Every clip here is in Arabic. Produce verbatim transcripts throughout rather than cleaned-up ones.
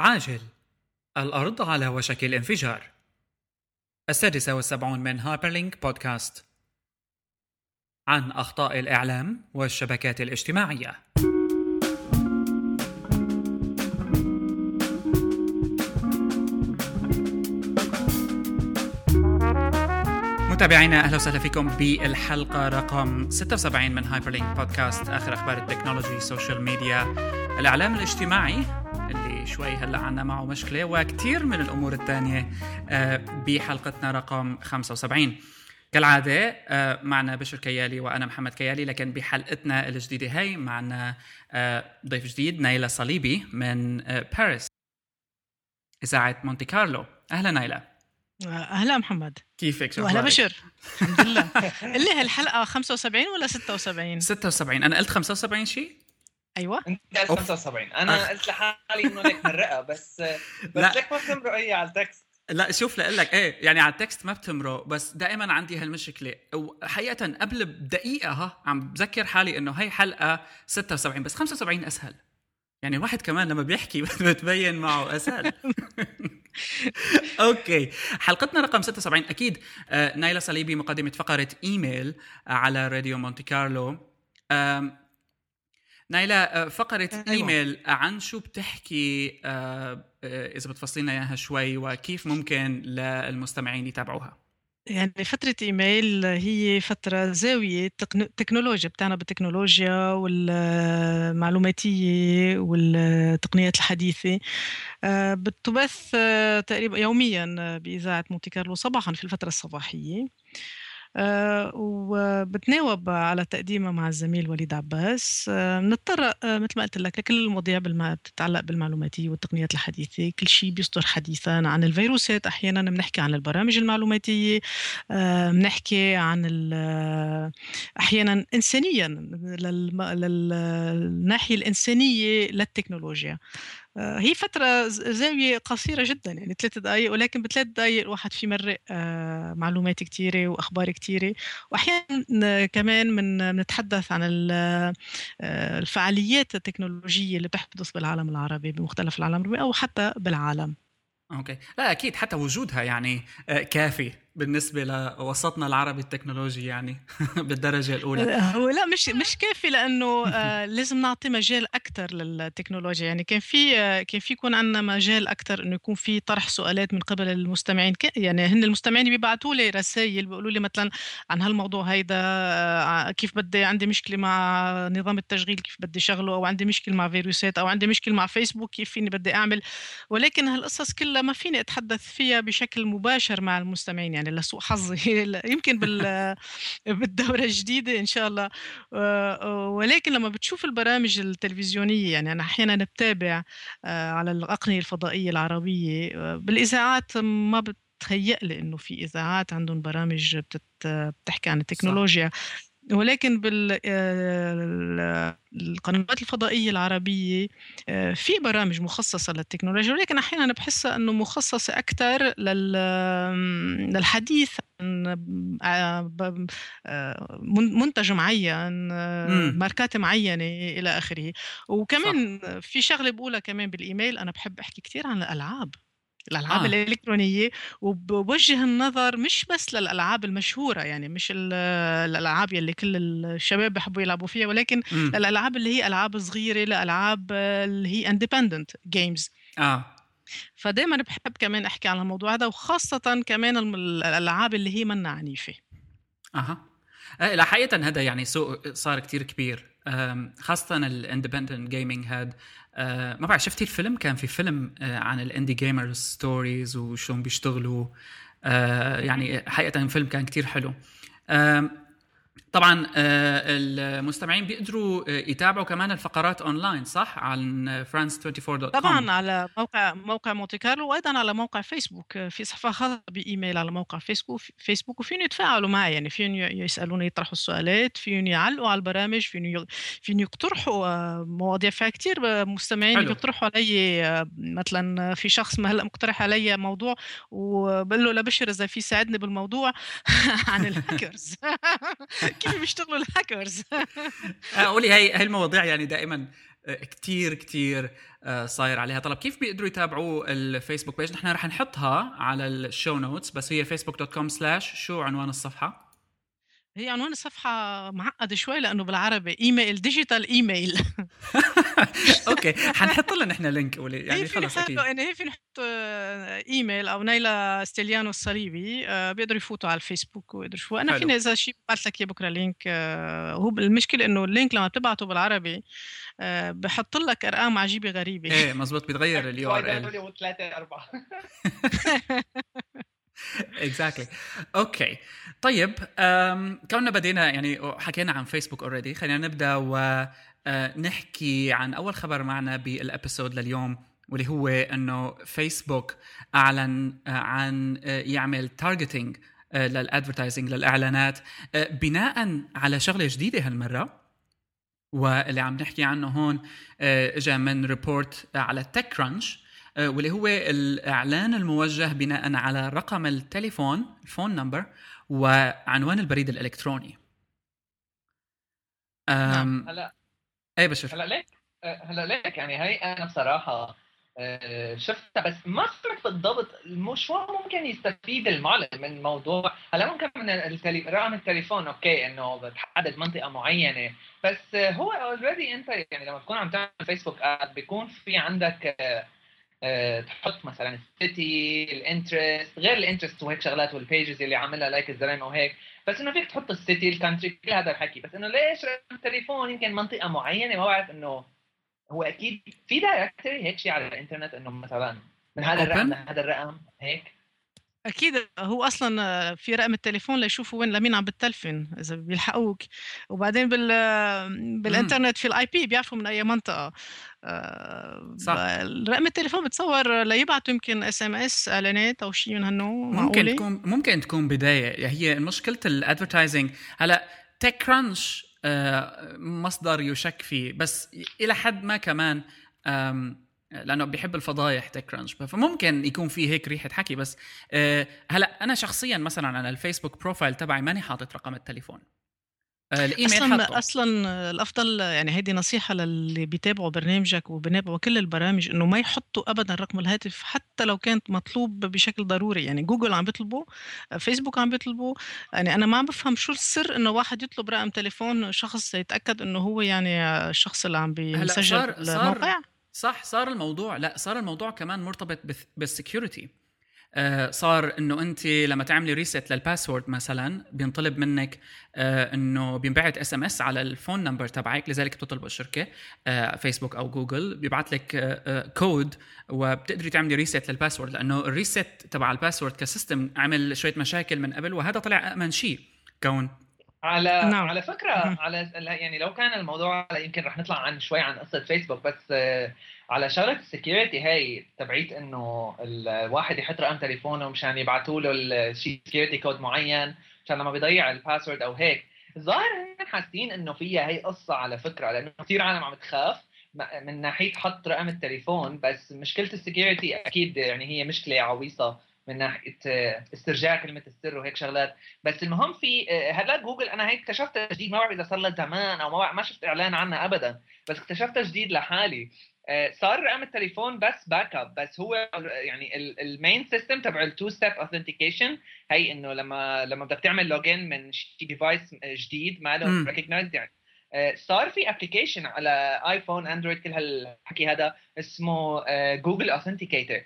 عاجل، الأرض على وشك الانفجار. السادسة والسبعون من هايبرلينك بودكاست، عن أخطاء الإعلام والشبكات الاجتماعية. متابعينا، أهلا وسهلا فيكم بالحلقة رقم ستة وسبعين من هايبرلينك بودكاست، آخر أخبار التكنولوجي، السوشيال ميديا، الإعلام الاجتماعي اللي شوي هلأ عنا معه مشكلة، وكتير من الأمور التانية بحلقتنا رقم خمسة وسبعين. كالعادة معنا بشر كيالي وأنا محمد كيالي، لكن بحلقتنا الجديدة هاي معنا ضيف جديد، نايلة صليبي من باريس، إذاعة مونتي كارلو. أهلا نايلة. أهلا محمد، كيفك؟ أهلا بشر، الحمد لله. اللي هالحلقة خمسة وسبعين ولا ستة وسبعين؟ ستة وسبعين. أنا قلت خمسة وسبعين شيء؟ أيوة أنت قلت خمسة وسبعين. أنا قلت لحالي إنه لك مرقة، بس بس لك ما بتمرق أي على التكست. لا شوف، لقلك إيه يعني، على التكست ما بتمرق، بس دائما عندي هالمشكلة. وحقيقة قبل بدقيقة ها عم بذكر حالي إنه هاي حلقة ستة وسبعين، بس خمسة وسبعين أسهل يعني. الواحد كمان لما بيحكي بتبين معه أسهل. أوكي، حلقتنا رقم ستة وسبعين. أكيد نايلة صليبي مقدمة فقرة إيميل على راديو مونتي كارلو. نايلة، فقرة إيميل عن شو بتحكي؟ إذا بتفصلينا إياها شوي وكيف ممكن للمستمعين يتابعوها. يعني فترة إيميل هي فترة زاوية تكنولوجيا، بتاعنا بالتكنولوجيا والمعلوماتية والتقنيات الحديثة. بتبث تقريبا يوميا بإذاعة مونتي كارلو صباحا في الفترة الصباحية، وبتناوب على تقديمها مع الزميل وليد عباس. بنتطرق مثل ما قلت لك لكل المواضيع بالما بتتعلق بالمعلوماتية والتقنيات الحديثة، كل شيء بيصدر حديثا عن الفيروسات، أحيانا بنحكي عن البرامج المعلوماتية، بنحكي عن أحيانا إنسانيا للناحية الإنسانية للتكنولوجيا. هي فترة زاوية قصيرة جدا يعني ثلاث دقائق، ولكن بثلاث دقائق الواحد في مرق معلومات كتيرة وأخبار كتيرة، وأحيانا كمان من نتحدث عن الفعاليات التكنولوجية اللي بتحدث بالعالم العربي، بمختلف العالم العربي أو حتى بالعالم. أوكي، لا أكيد حتى وجودها يعني كافي بالنسبة لوسطنا العربي التكنولوجي يعني بالدرجة الأولى. هو لا مش مش كافي، لأنه آه لازم نعطي مجال أكتر للتكنولوجيا. يعني كان في آه كان في يكون عندنا مجال أكتر إنه يكون في طرح سؤالات من قبل المستمعين. يعني هن المستمعين بيبعتوا لي رسائل بيقولوا لي مثلا عن هالموضوع هيدا، آه كيف بدي، عندي مشكلة مع نظام التشغيل كيف بدي شغله، أو عندي مشكلة مع فيروسات، أو عندي مشكلة مع فيسبوك كيف فيني بدي أعمل. ولكن هالقصص كلها ما فيني أتحدث فيها بشكل مباشر مع المستمعين، يعني لسوء حظي يمكن بالدورة الجديدة إن شاء الله. ولكن لما بتشوف البرامج التلفزيونية، يعني أنا أحيانا بتابع على الأقنية الفضائية العربية بالإذاعات، ما بتخيأ لي إنه في إذاعات عندهم برامج بتحكي عن التكنولوجيا. صح. ولكن بالقنوات الفضائية العربية في برامج مخصصة للتكنولوجيا، ولكن أحيانا بحسها أنه مخصصة أكثر للحديث عن منتج معين، ماركات معينة إلى آخره. وكمان صح. في شغلة بقولها كمان بالإيميل، أنا بحب أحكي كتير عن الألعاب الألعاب آه. الإلكترونية، وبوجه النظر مش بس للألعاب المشهورة، يعني مش الألعاب اللي كل الشباب بحبوا يلعبوا فيها، ولكن م. الألعاب اللي هي ألعاب صغيرة، لألعاب اللي هي independent games. آه. فدايما بحب كمان أحكي عن الموضوع هذا، وخاصة كمان الألعاب اللي هي منا عنيفة. أها لا حقيقة هذا يعني سوق صار كتير كبير، خاصة الاندبندنت جيمينج. هاد ما بعرف، شفتي الفيلم؟ كان في فيلم عن الاندي جيمرز ستوريز وشون بيشتغلوا، يعني حقيقة الفيلم كان كتير حلو. طبعا المستمعين بيقدروا يتابعوا كمان الفقرات أونلاين، صح؟ عن فرانس توينتي فور دوت كوم، طبعا على موقع موقع مونتي كارلو، وأيضا على موقع فيسبوك. في صفحة خاصة بإيميل على موقع فيسبوك فيسبوك وفين يتفاعلوا معي، يعني فين يسألوني، يطرحوا السؤالات، فين يعلقوا على البرامج، فين فين يقترحوا مواضيع. فيها كتير مستمعين بيقترحوا علي، مثلا في شخص ما هلا مقترح علي موضوع وبقول له لبشر إذا في ساعدني بالموضوع عن الهاكرز. كيف بيشتغلوا الهاكرز؟ قولي هاي هاي المواضيع يعني دائما كتير كتير صاير عليها طلب. كيف بيقدروا يتابعوا الفيسبوك بيج؟ نحن رح نحطها على الشو نوتس، بس هي فيسبوك دوت كوم سلاش شو عنوان الصفحة؟ هي عنوان الصفحة معقد شوي لأنه بالعربي إيميل ديجيتال إيميل. أوكي حنحط لنا نحن لينك ولي يعني خلاص أكيد. أنا هي في نحط إيميل أو نايلة ستيليانو الصليبي آه بيقدروا يفوتوا على الفيسبوك ويقدروا شو. أنا فيني إذا شيء بعت لك يا بكرة لينك آه هو المشكلة إنه اللينك لما تبعته بالعربي آه بحط لك أرقام عجيبة غريبة. إيه مزبوط بيتغير اليو آر إل. ثلاثة أربعة. exactly. اوكي طيب كنا بدينا يعني حكينا عن فيسبوك اوريدي، خلينا نبدا ونحكي عن اول خبر معنا بالابيسود لليوم، واللي هو انه فيسبوك اعلن عن يعمل تارجتنج للادفرتايزنج للاعلانات بناء على شغله جديده هالمره، واللي عم نحكي عنه هون اجى من ريبورت على تك كرانش، واللي هو الإعلان الموجه بناء على رقم التليفون الفون نمبر وعنوان البريد الإلكتروني. أم هلا أي بشر هلا ليك هلا ليك يعني هاي أنا بصراحة شفتها، بس ما فهمت بالضبط شو ممكن يستفيد المعلن من موضوع. هلا ممكن من التلي... رقم التليفون اوكي انه بتحدد منطقه معينه، بس هو already انت يعني لما تكون عم تعمل فيسبوك اد بيكون في عندك تحط مثلا السيتي الانترست غير الانترست وهيك شغلات والبيجز اللي عاملها لايك الزلمه وهيك، بس انه فيك تحط السيتي الكانتري كل هذا الحكي. بس انه ليش رقم تليفون يمكن منطقه معينه؟ ما بعرف انه هو اكيد في دايركتري هيك شيء على الانترنت انه مثلا من هذا الرقم لهذا الرقم هيك. اكيد هو اصلا في رقم التليفون ليشوفوا وين لمين عم بتلفن اذا بيلحقوك، وبعدين بال بالانترنت في الاي بي بيعرفوا من اي منطقه رقم التليفون. بتصور ليبعتوا يمكن اس ام اس اعلانات او شيء من هالنوع. ممكن تكون ممكن تكون بدايه هي مشكله الادفرتايزنج. هلا تك كرانش مصدر يشك فيه بس الى حد ما كمان لأنه بيحب الفضايح تك كرانش، فممكن يكون فيه هيك ريحة حكي. بس أه هلأ أنا شخصياً مثلاً على الفيسبوك بروفايل تبعي ماني حاطط رقم التليفون أه الإيميل أصلاً حطه. أصلاً الأفضل يعني هيدي نصيحة للي بيتابعوا برنامجك وبنابعوا كل البرامج إنه ما يحطوا أبداً رقم الهاتف حتى لو كانت مطلوب بشكل ضروري. يعني جوجل عم بيطلبوه، فيسبوك عم بيطلبوه، يعني أنا ما عم بفهم شو السر إنه واحد يطلب رقم تليفون شخص يتأكد إنه هو يعني الشخص اللي عم بيسجل الموقع. صح صار الموضوع لا صار الموضوع كمان مرتبط بالسكيورتي. آه صار انه انت لما تعملي ريست للباسورد مثلا بينطلب منك آه انه بينبعت اس ام اس على الفون نمبر تبعك، لذلك بتطلب الشركه آه فيسبوك او جوجل بيبعت لك آه آه كود وبتقدري تعملي ريست للباسورد، لانه الريست تبع الباسورد كسيستم عمل شويه مشاكل من قبل، وهذا طلع امن شيء كون على no. على فكرة على يعني لو كان الموضوع يمكن رح نطلع عن شوي عن قصة فيسبوك، بس على شغلة السكيورتي هاي تبعيت إنه الواحد يحط رقم تليفونه مشان يبعثوا له الشيء سكيورتي كود معين مشان لما بيضيع الباسورد أو هيك. ظاهر هن حاسين إنه فيها هاي قصة على فكرة، لأنه كثير عالم عم تخاف من ناحية حط رقم التليفون، بس مشكلة السكيورتي أكيد يعني هي مشكلة عويصة من ناحية استرجاع كلمة السر وهيك شغلات. بس المهم في هلا جوجل أنا هيك اكتشفت جديد، ما بعرف إذا صار له زمان أو ما ما شفت إعلان عنه أبدا، بس اكتشفت جديد لحالي. صار رقم التليفون بس باك اب، بس هو يعني المين سيستم تبع التو ستيب اوثنتيكيشن، هي إنه لما لما بدك تعمل لوجين من شيء ديفايس جديد ما له ريكوجنايز. يعني صار في ابلكيشن على ايفون اندرويد كل هالحكي هذا اسمه جوجل اوثنتيكيتر،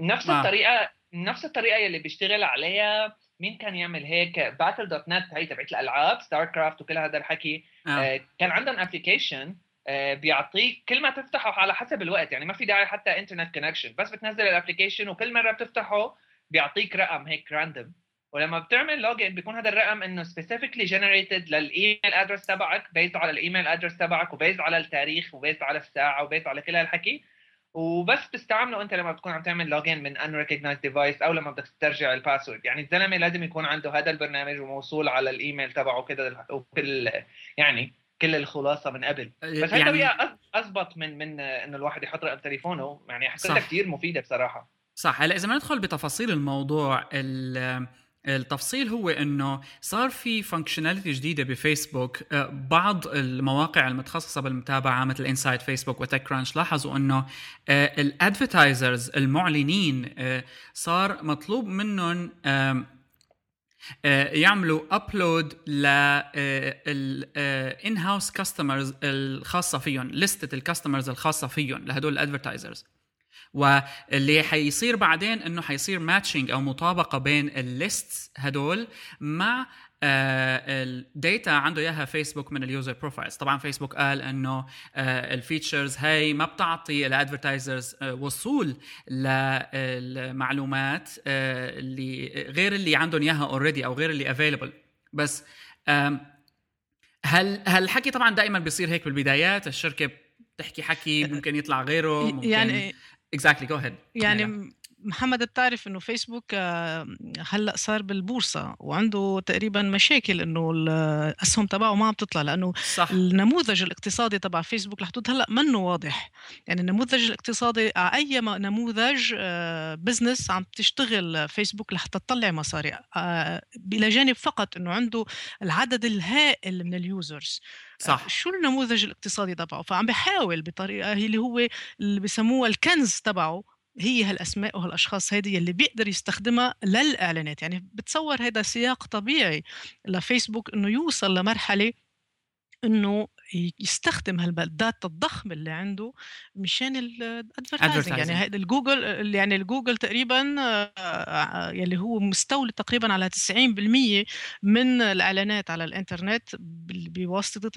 نفس الطريقة نفس الطريقة اللي بيشتغل عليها مين كان يعمل هيك باتل دوت نت، هاي تبعت الألعاب ستاركرافت وكل هذا الحكي. آه. كان عندهم ابلكيشن بيعطيك كل ما تفتحه على حسب الوقت، يعني ما في داعي حتى انترنت كونكشن، بس بتنزل الابلكيشن وكل مرة بتفتحه بيعطيك رقم هيك راندوم، ولما بتعمل لوجين بيكون هذا الرقم انه سبيسيفيكلي جنريتد للايميل ادرس تبعك، بيز على الايميل ادرس تبعك وبيز على التاريخ وبيز على الساعة وبيز على كل هالحكي، وبس بتستعمله انت لما بتكون عم تعمل لوجين من unrecognized device او لما بدك ترجع الباسورد. يعني الزلمه لازم يكون عنده هذا البرنامج وموصول على الايميل تبعه كده، وكل يعني كل الخلاصه من قبل. بس هاي طريقه اضبط من من انه الواحد يحط رقم تليفونه، يعني حسيتها كثير مفيده بصراحه. صح. هلا اذا ما ندخل بتفاصيل الموضوع التفصيل هو أنه صار في فانكشناليتي جديدة بفيسبوك. بعض المواقع المتخصصة بالمتابعة مثل إنسايد فيسبوك وتك كرانش لاحظوا أنه الأدفرتايزرز المعلنين صار مطلوب منهم يعملوا أبلود للإن هاوس كاستمرز الخاصة فيهم، لستة الكاستمرز الخاصة فيهم لهدول الأدفرتايزرز. واللي حيصير بعدين انه حيصير ماتشنج او مطابقه بين الليستس هدول مع الداتا عنده اياها فيسبوك من اليوزر بروفايلز. طبعا فيسبوك قال انه الفيتشرز هاي ما بتعطي الادفرتايزرز وصول للمعلومات اللي غير اللي عندهم اياها اوريدي او غير اللي افيلبل. بس هل هالحكي طبعا دائما بيصير هيك بالبدايات، الشركه بتحكي حكي ممكن يطلع غيره ممكن يعني Exactly. Go ahead. يعني محمد بتعرف إنه فيسبوك هلأ صار بالبورصة وعنده تقريبا مشاكل إنه الأسهم تبعه ما عم تطلع لأنه صح. النموذج الاقتصادي تبع فيسبوك لحدود هلأ منه واضح. يعني النموذج الاقتصادي أي نموذج بزنس عم تشتغل فيسبوك لحتى تطلع مصاري، بلا جانب فقط إنه عنده العدد الهائل من اليوزرز. صح. شو النموذج الاقتصادي تبعه؟ فعم بحاول بطريقة اللي هو اللي بسموه الكنز تبعه، هي هالأسماء وهالأشخاص هذه اللي بيقدر يستخدمها للإعلانات. يعني بتصور هذا سياق طبيعي لفيسبوك إنه يوصل لمرحلة إنه يستخدم هالداتا الضخمة اللي عنده مشان الادفرتايزنج. يعني هذا الجوجل، يعني الجوجل تقريبا يلي هو مستولي تقريبا على تسعين بالمية من الإعلانات على الإنترنت بواسطة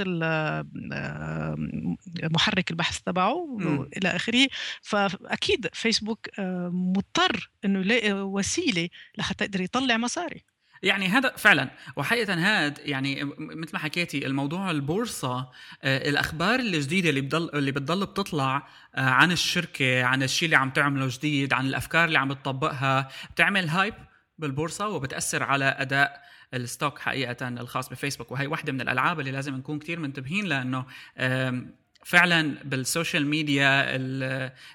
محرك البحث تبعه إلى آخره. فأكيد فيسبوك مضطر إنه يلاقي وسيلة لحتى يقدر يطلع مصاري. يعني هذا فعلا، وحقيقة هاد يعني مثل ما حكيتي الموضوع البورصة، الأخبار الجديدة اللي بتضل اللي بتضل بتطلع عن الشركة، عن الشيء اللي عم تعمله جديد، عن الأفكار اللي عم تطبقها، بتعمل هايب بالبورصة وبتأثر على أداء الستوك حقيقة الخاص بفيسبوك. وهي واحدة من الألعاب اللي لازم نكون كتير منتبهين، لأنه فعلا بالسوشيال ميديا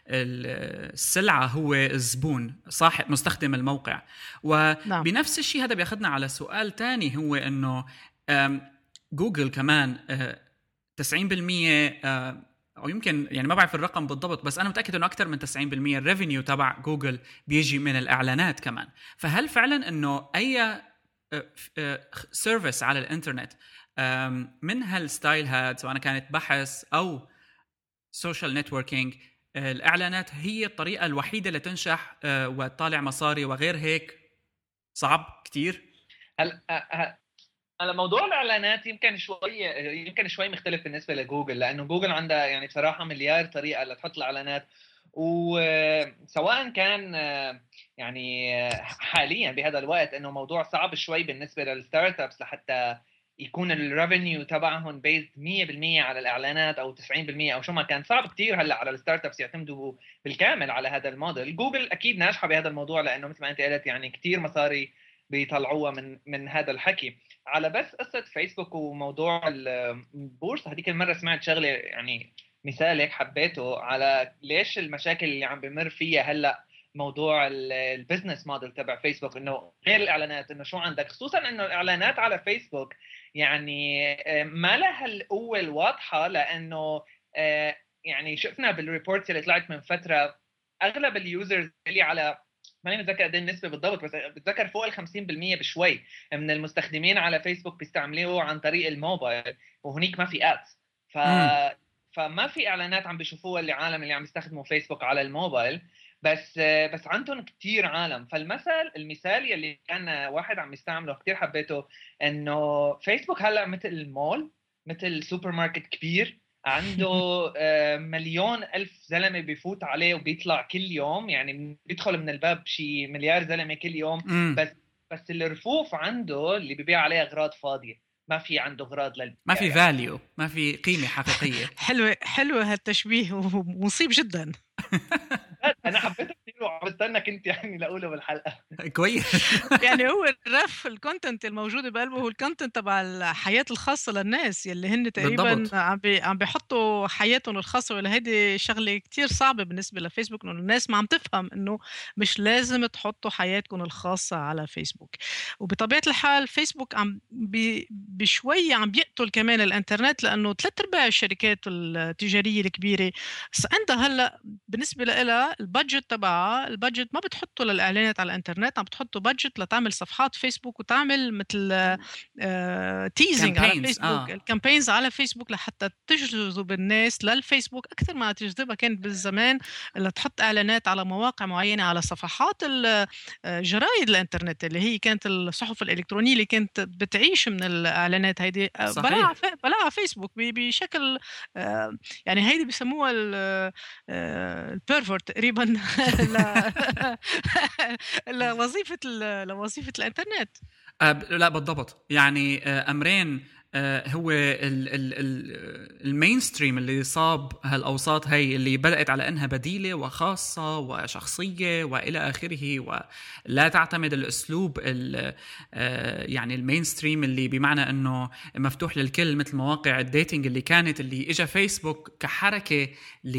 السلعة هو الزبون، صاحب مستخدم الموقع. وبنفس الشيء هذا بياخدنا على سؤال تاني، هو انه جوجل كمان تسعين بالمية او يمكن يعني ما بعرف الرقم بالضبط، بس انا متأكد انه اكثر من تسعين بالمية الريفينيو تبع جوجل بيجي من الاعلانات كمان. فهل فعلا انه اي سيرفيس على الانترنت من هالستايل هاد، سواء كانت بحث أو سوشيال نتوركينج، الإعلانات هي الطريقة الوحيدة اللي تنشح وتطالع مصاري وغير هيك صعب كتير؟ هلا موضوع الإعلانات يمكن شوية يمكن شوي مختلف بالنسبة لجوجل، لأنه جوجل عندها يعني بصراحة مليار طريقة لتحط الإعلانات، وسواء كان يعني حاليا بهذا الوقت إنه موضوع صعب شوي بالنسبة للستارت أبس لحتى يكون الريفينيو تبعهم بيزد مية بالمية على الإعلانات أو تسعين بالمية أو شو ما كان. صعب كتير هلأ على الستارت أبس يعتمدوا بالكامل على هذا الموديل. جوجل أكيد ناجحة بهذا الموضوع، لأنه مثل ما أنت قالت يعني كتير مصاري بيطلعوها من من هذا الحكي. على بس قصة فيسبوك وموضوع البورصة، هذيك المرة سمعت شغلة يعني مثالك حبيته على ليش المشاكل اللي عم بمر فيها هلأ موضوع البزنس موديل تبع فيسبوك، إنه غير الإعلانات إنه شو عندك، خصوصاً إنه الإعلانات على فيسبوك يعني ما لها القوة الواضحة، لأنه يعني شفنا بالريبورتس اللي طلعت من فترة أغلب اليوزرز اللي على ما نتذكر قد النسبة بالضبط، بس بتذكر فوق الخمسين بالمية بشوي من المستخدمين على فيسبوك بيستعملوه عن طريق الموبايل، وهنيك ما في آدز. ف... فما في إعلانات عم بيشوفوها العالم اللي عم يستخدموا فيسبوك على الموبايل، بس بس عندهم كتير عالم. فالمثل المثال اللي كان واحد عم يستعمله كتير حبيته، انه فيسبوك هلا مثل المول، مثل سوبر ماركت كبير عنده مليون ألف زلمة بيفوت عليه وبيطلع كل يوم، يعني بيدخل من الباب شي مليار زلمة كل يوم، بس بس الرفوف عنده اللي بيبيع عليه أغراض فاضية، ما في عنده غراض للبيع، ما في فاليو، ما في قيمة حقيقية. حلوة حلوة هالتشبيه ومصيب جدا. أنا حبيت أكثر بستناك انت يعني لاقوله بالحلقه كويس. يعني هو الرف الكونتنت الموجود بقلبه هو الكونتنت تبع الحياه الخاصه للناس يلي هن تقريبا عم عم بيحطوا حياتهم الخاصه، وهيدي شغله كتير صعبه بالنسبه لفيسبوك، انه الناس ما عم تفهم انه مش لازم تحطوا حياتكم الخاصه على فيسبوك. وبطبيعه الحال فيسبوك عم بشويه عم بيقتل كمان الانترنت، لانه ثلاث ارباع الشركات التجاريه الكبيره عندها هلا بالنسبه لها البادجت تبعها، البادجت ما بتحطه للاعلانات على الانترنت، عم بتحطه بادجت لتعمل صفحات فيسبوك وتعمل مثل آه تيزنج على فيسبوك، آه. الكامبينز على فيسبوك لحتى تجذب الناس للفيسبوك اكثر ما تجذبها كانت بالزمان لتحط اعلانات على مواقع معينه على صفحات جرايد الانترنت اللي هي كانت الصحف الالكترونيه اللي كانت بتعيش من الاعلانات هيدي بلا بلا فيسبوك بشكل آه يعني هيدي بسموها البيرفورت تقريبا لوظيفة لوظيفة الانترنت. أه لا بالضبط، يعني امرين. أه هو المينستريم اللي صاب هالاوساط هي اللي بدات على انها بديله وخاصه وشخصيه والى اخره، ولا تعتمد الاسلوب يعني المينستريم اللي بمعنى انه مفتوح للكل، مثل مواقع الديتينج اللي كانت اللي اجى فيسبوك كحركه ل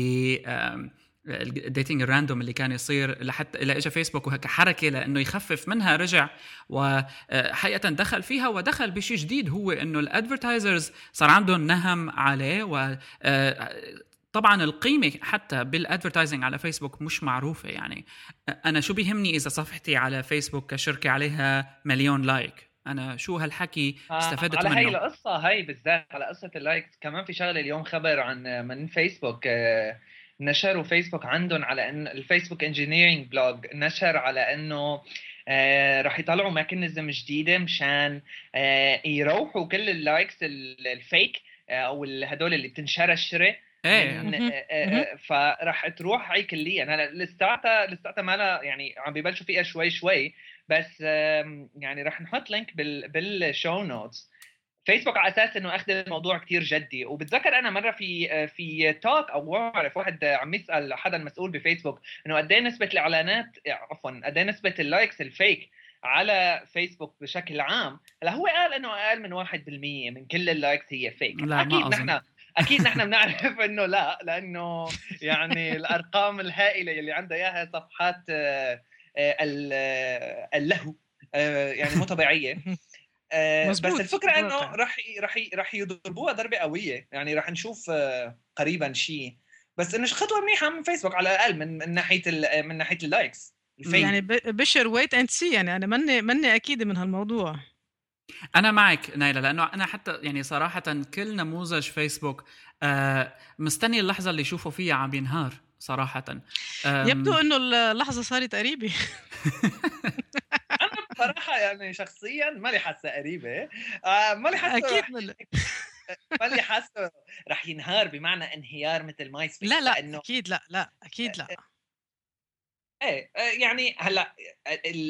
الديتينج الراندوم اللي كان يصير لحتى إلى إجا فيسبوك وكحركة لأنه يخفف منها، رجع وحقيقة دخل فيها ودخل بشيء جديد هو أنه الأدفرتايزرز صار عندهم نهم عليه. و طبعا القيمة حتى بالأدفرتايزنج على فيسبوك مش معروفة، يعني أنا شو بيهمني إذا صفحتي على فيسبوك كشركة عليها مليون لايك، أنا شو هالحكي استفدت على منه. على هاي القصة هاي بالذات على قصة اللايكس كمان في شغلة اليوم خبر عن من فيسبوك نشروا فيسبوك عندهم على أن الفيسبوك انجينيرينج بلوج نشر على أنه آه رح يطلعوا ميكانيزم جديدة مشان آه يروحوا كل اللايكس الفيك آه أو هدول اللي بتنشر الشرة ايه فرح تروح هاي كليا. هلا لساتها لساتها ما انا يعني عم ببلشوا فيها شوي شوي بس آه يعني رح نحط لينك بال بالشو نوتس. فيسبوك على اساس انه اخذ الموضوع كتير جدي، وبتذكر انا مره في في توك او عارف واحد عم يسال حدا مسؤول بفيسبوك انه قد ايه نسبه الاعلانات عفوا قد ايه نسبه اللايكس الفيك على فيسبوك بشكل عام. هلا هو قال انه اقل من واحد بالمية من كل اللايكس هي فيك. اكيد نحن اكيد نحن بنعرف انه لا، لانه يعني الارقام الهائله اللي عندها اياها صفحات اللهو يعني مو طبيعيه. مزبوط. بس الفكرة إنه رح رح رح يضربوها ضربة قوية، يعني رح نشوف قريبا شيء، بس إنه خطوة منيحة من فيسبوك على الأقل من من ناحية من ناحية اللايكس الفين. يعني بشر ويت أند سي، يعني أنا مني مني أكيد من هالموضوع. أنا معك نايلة، لأنه أنا حتى يعني صراحة كل نموذج فيسبوك مستني اللحظة اللي يشوفوا فيها عم ينهار صراحة. يبدو إنه اللحظة صارت قريبة. صراحة يعني شخصياً ما لي حاسة قريبة، آه ما لي حاسة أكيد ما لي حاسة رح ينهار بمعنى انهيار مثل ماي سبيس. لا لا لأنه... أكيد لا لا أكيد لا إيه يعني هلا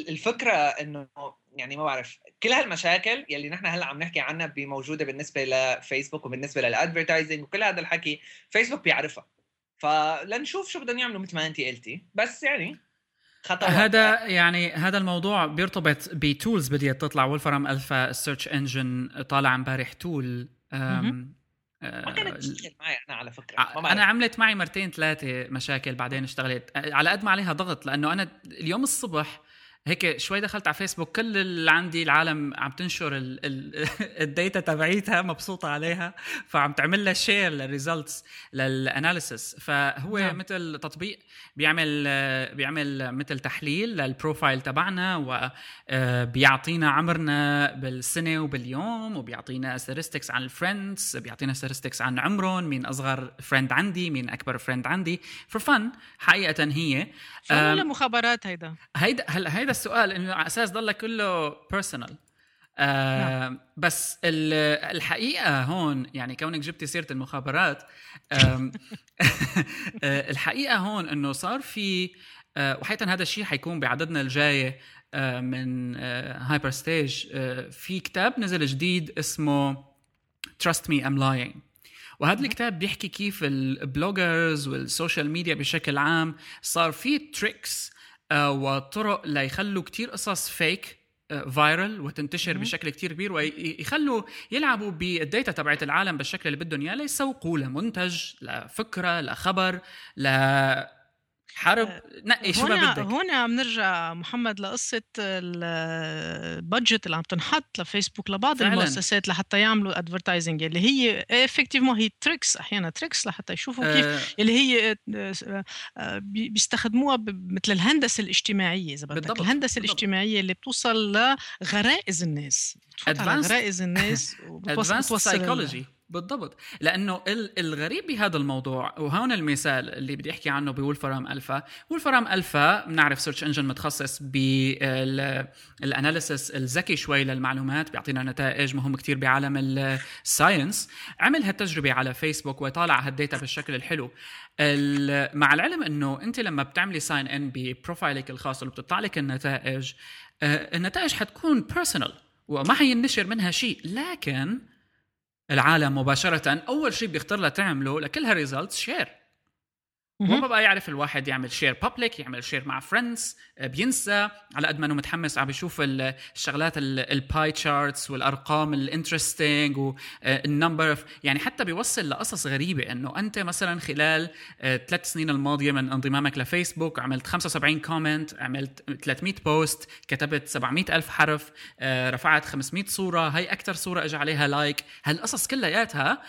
الفكرة إنه يعني ما بعرف كل هالمشاكل يلي نحن هلا عم نحكي عنها بموجودة بالنسبة لفيسبوك وبالنسبة للأدفرتايزنج وكل هذا الحكي فيسبوك بيعرفها، فلنشوف شو بدهم يعملوا مثل ما أنتي قلتي. بس يعني هذا يعني هذا الموضوع بيرتبط بتولز بديت تطلع. وولفرام ألفا السيرش انجن طالع امبارح تول ما كانت تشتغل معي أنا على فكرة، ما أنا عملت معي مرتين ثلاثة مشاكل بعدين اشتغلت على قد ما عليها ضغط، لأنه أنا اليوم الصبح هيك شوي دخلت على فيسبوك كل اللي عندي العالم عم تنشر الداتا تبعيتها مبسوطة عليها، فعم تعمل لها شير للريزلتس للاناليسس. فهو نعم. مثل تطبيق بيعمل بيعمل مثل تحليل للبروفايل تبعنا وبيعطينا عمرنا بالسنة وباليوم، وبيعطينا statistics عن الفريندز، بيعطينا statistics عن عمرهم، مين أصغر فريند عندي مين أكبر فريند عندي for fun. حقيقة هي فنولا مخابرات هيدا هيدا هيدا السؤال انه على اساس ضل كله بيرسونال آه بس الحقيقه هون يعني كونك جبتي سيره المخابرات آه الحقيقه هون انه صار في آه وحقيقه هذا الشيء حيكون بعددنا الجايه آه من آه هايبر ستيج آه في كتاب نزل جديد اسمه Trust Me I'm Lying، وهذا الكتاب بيحكي كيف البلوجرز والسوشيال ميديا بشكل عام صار في تريكس وطرق ليخلوا كتير قصص فيك فايرل وتنتشر بشكل كتير كبير، ويخلوا يلعبوا بالداتا تبعت العالم بالشكل اللي بدهم اياه ليسوقوا لمنتج، لفكره، لخبر، لحرب، نقي شو بدك. هنا بنرجع محمد لقصه البادجت اللي عم تنحط لفيسبوك لبعض فعلاً. المؤسسات لحتى يعملوا ادفرتايزنج اللي هي افكتيف، ما هي تريكس، احيانا تريكس لحتى يشوفوا كيف أه اللي هي بيستخدموها مثل الهندسه الاجتماعيه. اذا بدك الهندسه بالضبط. الاجتماعيه اللي بتوصل لغرائز الناس، غرائز الناس ادفانس سايكولوجي بالضبط. لأنه الغريب بهذا الموضوع، وهون المثال اللي بدي أحكي عنه بولفرام ألفا. وولفرام ألفا بنعرف سيرش انجن متخصص بالأناليسس الذكي شوي للمعلومات، بيعطينا نتائج مهم كتير بعالم الساينس. عمل هالتجربة على فيسبوك وطالع هالديتا بالشكل الحلو، مع العلم أنه أنت لما بتعملي ساين إن ببروفايلك الخاص اللي بتطلع لك النتائج، النتائج حتكون بيرسونال وما حينشر منها شيء. لكن العالم مباشرة أول شيء بيختار له تعمله لكلها ريزلتس شير، وما بقى يعرف الواحد يعمل شير بابليك، يعمل شير مع فريندز، بينسى على قد ما أنه متحمس عم بيشوف الشغلات الباي تشارتس والأرقام الانترستينج والنمبر، يعني حتى بيوصل لقصص غريبة أنه أنت مثلا خلال ثلاث سنين الماضية من انضمامك لفيسبوك عملت خمسة وسبعين كومنت، عملت ثلاثمية بوست، كتبت سبعمية ألف حرف، رفعت خمسمية صورة، هاي أكتر صورة أجي عليها لايك. هالقصص كلياتها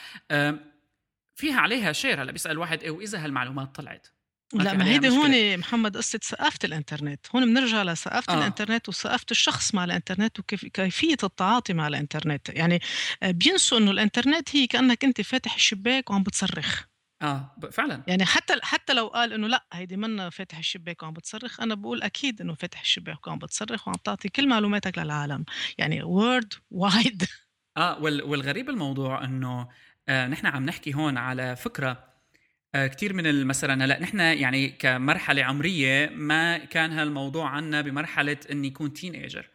فيها عليها شير. هلا بيسأل واحد إيه وإذا هالمعلومات طلعت؟ لا، ما هيدا هون محمد قصة ثقافة الانترنت. هون بنرجع لثقافة آه. الانترنت وثقافة الشخص مع الانترنت وكيفية التعاطي مع الانترنت. يعني بينسوا إنه الانترنت هي كأنك أنت فاتح الشباك وعم بتصرخ. اه فعلا، يعني حتى حتى لو قال انه لا هيدي منا فاتح الشباك وعم بتصرخ، انا بقول اكيد انه فاتح الشباك وعم بتصرخ وعم تعطي كل معلوماتك للعالم، يعني وورد وايد. اه والغريب الموضوع انه آه، نحن عم نحكي هون على فكرة آه، كتير من مثلا هلا نحن يعني كمرحلة عمرية ما كان هالموضوع عنا بمرحلة إني يكون تينيجر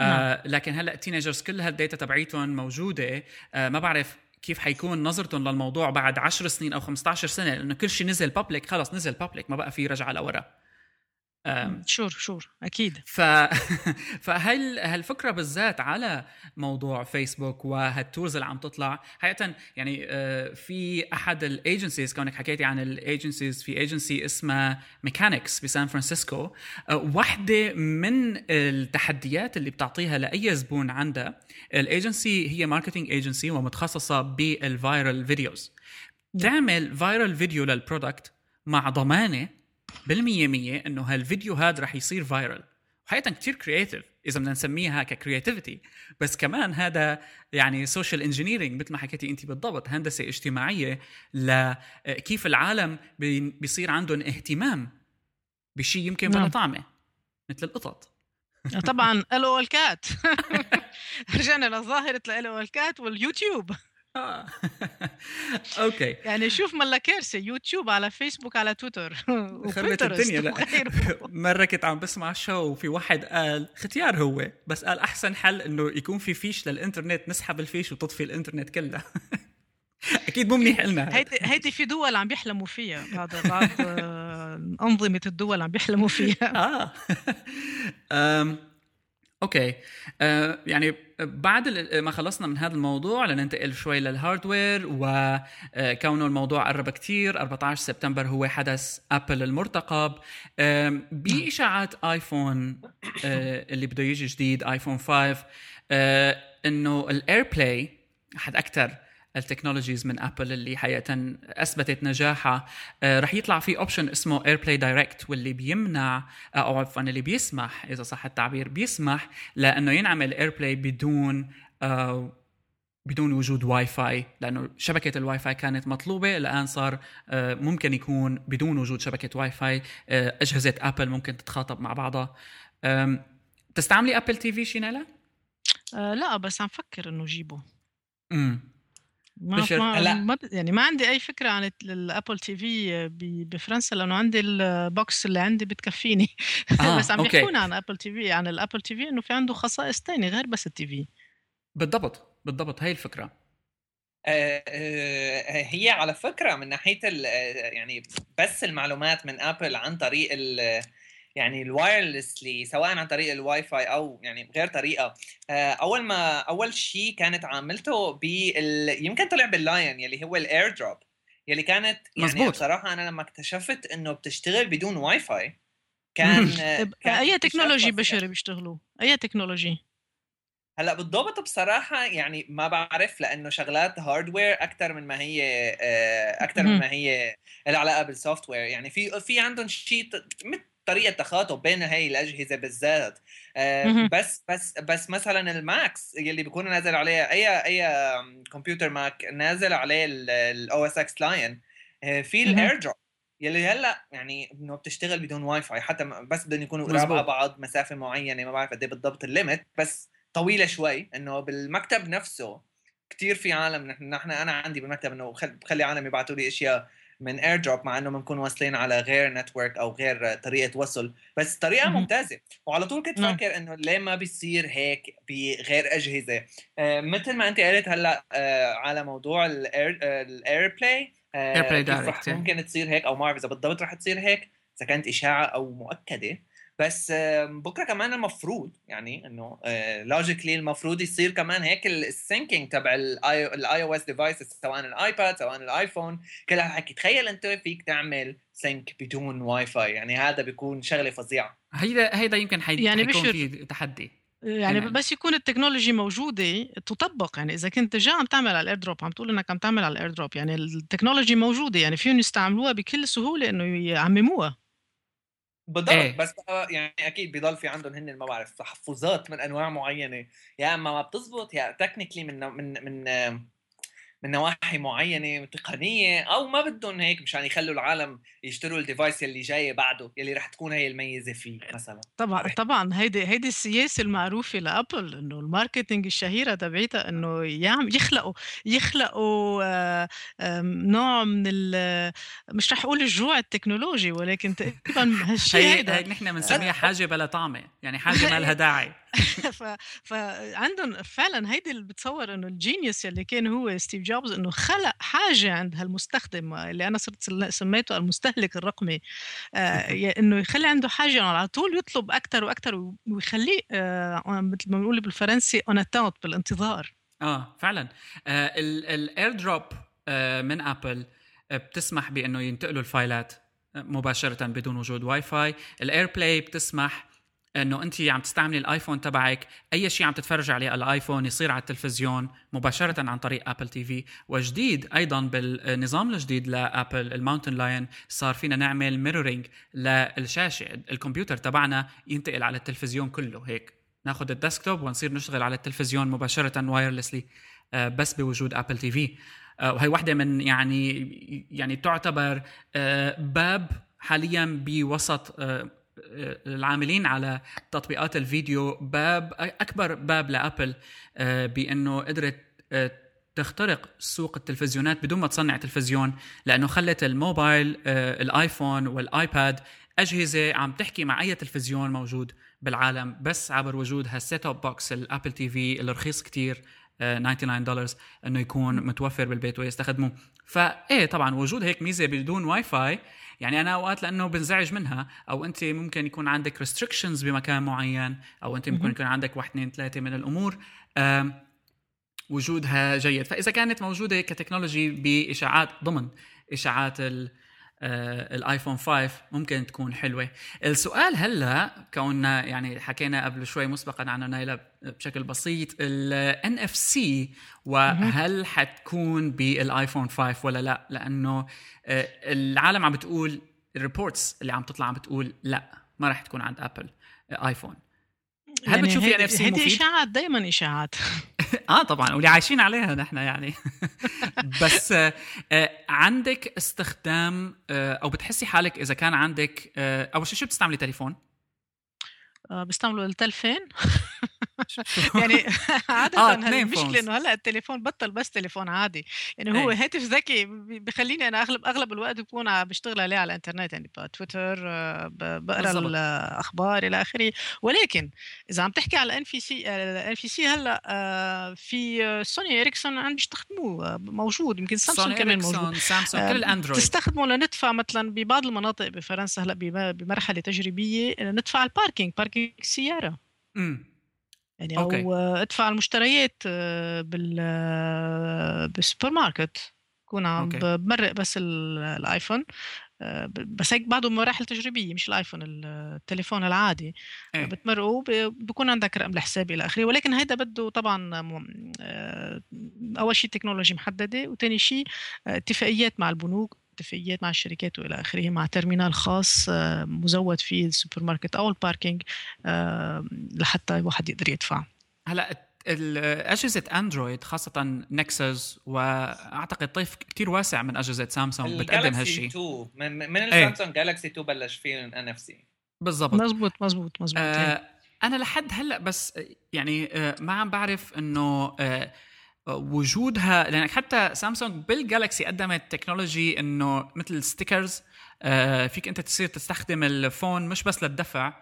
آه، لكن هلا تينيجرز كل هالديتا تبعيتهم موجودة. آه، ما بعرف كيف حيكون نظرتهم للموضوع بعد عشر سنين أو خمستاشر سنة، لأنه كل شيء نزل بابليك، خلاص نزل بابليك، ما بقى في رجعة لورا. شور شور أكيد. ف... فهل هالفكرة بالذات على موضوع فيسبوك وهالتولز اللي عم تطلع حقيقة، يعني في أحد الأيجنسيز، كونك حكيتي عن الأيجنسيز، في أيجنسي اسمها ميكانيكس بسان فرانسيسكو، واحدة من التحديات اللي بتعطيها لأي زبون عندها الأيجنسي هي ماركتينج أيجنسي ومتخصصة بالفايرال فيديوز. تعمل فايرال فيديو للبرودكت مع ضمانة بالمية مية إنه هالفيديو هاد رح يصير فايرل. وحقيقة كتير كرياتيف إذا بدنا نسميها ككرياتيفيتي، بس كمان هذا يعني سوشيال انجينيرينج مثل ما حكيتي أنتي بالضبط، هندسة اجتماعية لكيف العالم بيصير عندهم اهتمام بشيء يمكن ما طعمه، مثل القطط. طبعا ألو والكات، رجعنا لظاهرة الألو والكات واليوتيوب. اوكي يعني شوف ملا كارثه، يوتيوب على فيسبوك على تويتر وخربت الدنيا. مره كنت عم بسمع شو وفي واحد قال اختيار هو، بس قال احسن حل انه يكون في فيش للانترنت، نسحب الفيش وتطفي الانترنت كله. اكيد مو منيح لنا. هيدي هيدي في دول عم بيحلموا فيها، بعض بعض انظمه الدول عم بيحلموا فيها. اه اوكي آه، يعني بعد ما خلصنا من هذا الموضوع لننتقل شوي للهاردوير. وكونه الموضوع قرب كتير، أربعة عشر سبتمبر هو حدث أبل المرتقب آه، بإشاعات آيفون آه، اللي بده يجي جديد آيفون خمسة آه، إنه الأيربلاي أحد أكتر التكنولوجيز من أبل اللي حقيقة أثبتت نجاحها آه، رح يطلع فيه أوبشن اسمه AirPlay Direct، واللي بيمنع أو عفواً اللي بيسمح، إذا صح التعبير، بيسمح لأنه ينعمل AirPlay بدون آه، بدون وجود واي فاي، لأنه شبكة الواي فاي كانت مطلوبة. الآن صار آه، ممكن يكون بدون وجود شبكة واي فاي آه، أجهزة أبل ممكن تتخاطب مع بعضها. آه، تستعملي أبل تي في شينالا؟ آه، لا بس عم فكر إنه جيبه. أمم ما ما يعني ما عندي اي فكره عن الابل تي في بفرنسا، لانه عندي البوكس اللي عندي بتكفيني. آه، بس عم يحكون عن ابل تي في، عن الابل تي في انه في عنده خصائص تانية غير بس التي في. بالضبط بالضبط، هاي الفكره. آه آه هي على فكره من ناحيه يعني بس المعلومات من ابل عن طريق يعني الوايرلسلي سواء عن طريق الواي فاي او يعني بغير طريقه. اول ما اول شيء كانت عاملته بال يمكن طلع باللاين يلي هو الاير دروب يلي كانت يعني مزبوط. بصراحه انا لما اكتشفت انه بتشتغل بدون واي فاي كان, كان اي تكنولوجي بشري بيشتغلوا اي تكنولوجي هلا بالضبط. بصراحه يعني ما بعرف لانه شغلات هاردوير اكثر من ما هي اكثر من ما هي العلاقه بالسوفت وير. يعني في في عندهم شيء طريقه تخاطب بين هاي الاجهزه بالذات. آه بس بس بس مثلا الماكس يلي بيكون نازل عليها اي اي كمبيوتر ماك نازل عليه الاو اس اكس لاين في الايردروب يلي هلا يعني انه بتشتغل بدون واي فاي حتى بس بدهم يكونوا قراب على بعض مسافه معينه ما بعرف قد ايه بالضبط الليمت بس طويله شوي. انه بالمكتب نفسه كتير في عالم نحن انا عندي بالمكتب انه بخلي عالم يبعثوا لي اشياء من AirDrop مع انه بنكون واصلين على غير نتورك او غير طريقه وصل بس طريقه ممتازه. وعلى طول كنت فكر انه ليه ما بيصير هيك بغير اجهزه. آه مثل ما انت قالت هلا آه على موضوع الايربلاي ايربلاي دايركت ممكن تصير هيك او ما بعرف اذا بالضبط رح تصير هيك اذا كانت اشاعه او مؤكده. بس آه بكره كمان المفروض يعني انه آه لوجيكلي المفروض يصير كمان هيك السينكينج تبع الاي او اس ديفايسز سواء الايباد سواء الايفون كل هالحكي. تخيل انت فيك تعمل سينك بدون واي فاي يعني هذا بيكون شغله فظيعه. هيدا هيدا يمكن حيكون يعني في تحدي يعني بس يكون التكنولوجي موجوده تطبق. يعني اذا كنت جاي عم تعمل على الايردروب عم تقول انك عم تعمل على الايردروب يعني التكنولوجي موجوده يعني فيهم يستعملوها بكل سهوله انه يعمموها بالضبط. إيه. بس يعني اكيد بيضل في عندهم هن ما بعرف تحفظات من انواع معينه يا اما ما بتزبط يا تكنيكلي من من من من نواحي معينه تقنيه او ما بدهم هيك مشان يخلوا العالم يشتروا الديفايس اللي جاي بعده يلي رح تكون هي الميزه فيه مثلا. طبعا طبعا هيدي هيدي السياسه المعروفه لابل انه الماركتينج الشهيره تبعيتها انه يخلقوا يخلقوا نوع من مش رح اقول الجوع التكنولوجي ولكن تقريبا هالشيء هيدا نحن بنسميها حاجه بلا طعمه يعني حاجه ما لها داعي. فعندهم فعلا هيدي اللي بتصور انه الجينيوس اللي كان هو ستيف جوبز انه خلق حاجه عند هالمستخدم اللي انا صرت سميته المستهلك الرقمي آه انه يخلي عنده حاجه على طول يطلب اكثر واكثر ويخليه آه مثل ما بنقول بالفرنسي اون اتاوت بالانتظار. اه فعلا آه الاير دروب آه من ابل بتسمح بانه ينتقلوا الفايلات مباشره بدون وجود واي فاي. الاير بلاي بتسمح انه انت عم تستعملي الايفون تبعك اي شيء عم تتفرج عليه على الايفون يصير على التلفزيون مباشره عن طريق ابل تي في. وجديد ايضا بالنظام الجديد لابل الماونتن لاين صار فينا نعمل ميرورينج للشاشه الكمبيوتر تبعنا ينتقل على التلفزيون كله هيك ناخذ الديسكتوب ونصير نشتغل على التلفزيون مباشره وايرلسلي بس بوجود ابل تي في. وهي واحده من يعني يعني تعتبر باب حاليا بوسط العاملين على تطبيقات الفيديو باب أكبر باب لأبل بأنه قدرت تخترق سوق التلفزيونات بدون ما تصنع تلفزيون لأنه خلت الموبايل الآيفون والآيباد أجهزة عم تحكي مع أي تلفزيون موجود بالعالم بس عبر وجود هالسيت أوب بوكس الأبل تي في الرخيص كتير تسعة وتسعين دولار أنه يكون متوفر بالبيت ويستخدمه. فإيه طبعا وجود هيك ميزة بدون واي فاي يعني أنا أوقات لأنه بنزعج منها أو أنت ممكن يكون عندك restrictions بمكان معين أو أنت ممكن يكون عندك واحد اثنين ثلاثة من الأمور وجودها جيد. فإذا كانت موجودة كتكنولوجي بإشاعات ضمن إشاعات الآيفون خمسة ممكن تكون حلوة. السؤال هلأ كوننا يعني حكينا قبل شوي مسبقا عنه نايلة بشكل بسيط ال إن إف سي وهل حتكون بالآيفون خمسة ولا لا لأنه العالم عم بتقول الريبورتس اللي عم تطلع عم بتقول لا ما راح تكون عند أبل آيفون. هل يعني بتشوفي إن إف سي مفيد؟ هذه إشاعات دايما إشاعات آه طبعا واللي عايشين عليها نحن يعني بس آه عندك استخدام آه أو بتحسي حالك إذا كان عندك آه أول شيء شو بتستعملي تليفون؟ آه بستعمله التلفين يعني عادة المشكلة إنه هلأ التليفون بطل بس تليفون عادي، يعني هو هاتف ذكي بخليني أنا أغلب أغلب الوقت بكون بشتغل عليه على الإنترنت، يعني بتويتر بقرأ الأخبار إلى آخره. ولكن إذا عم تحكي على إن إف سي هلأ في سوني إريكسون عم بيستخدموه موجود، يمكن سامسونج كمان موجود، سامسونج كل الأندرويد تستخدمه لندفع مثلا ببعض المناطق بفرنسا هلأ بمرحلة تجريبية ندفع الباركينج باركينج السيارة، امم يعني أوكي. أو أدفع المشتريات بالسوبر ماركت، كون عم بمرق بس الآيفون، بس هيك بعده مراحل تجريبية، مش الآيفون التليفون العادي أي. بتمرقه بيكون عندك رقم الحساب إلى آخره. ولكن هيدا بده طبعا أول شيء تكنولوجيا محددة، وتاني شيء اتفاقيات مع البنوك، اتفاقيات مع الشركات وإلى آخره، مع ترمينال خاص مزود فيه السوبر ماركت أو الباركينج لحتى الواحد يقدر يدفع. هلأ أجهزة أندرويد خاصة نكسس، وأعتقد طيف كتير واسع من أجهزة سامسونج بتقدم هالشي. من, من السامسونج جالكسي تو بلش فيه ال إن إف سي. بالضبط. مزبوط مزبوط مزبوط. آه أنا لحد هلأ بس يعني آه ما عم بعرف إنه آه وجودها، لأنك حتى سامسونج بالجالكسي قدمت تكنولوجي إنه مثل ستيكرز، فيك أنت تصير تستخدم الفون مش بس للدفع،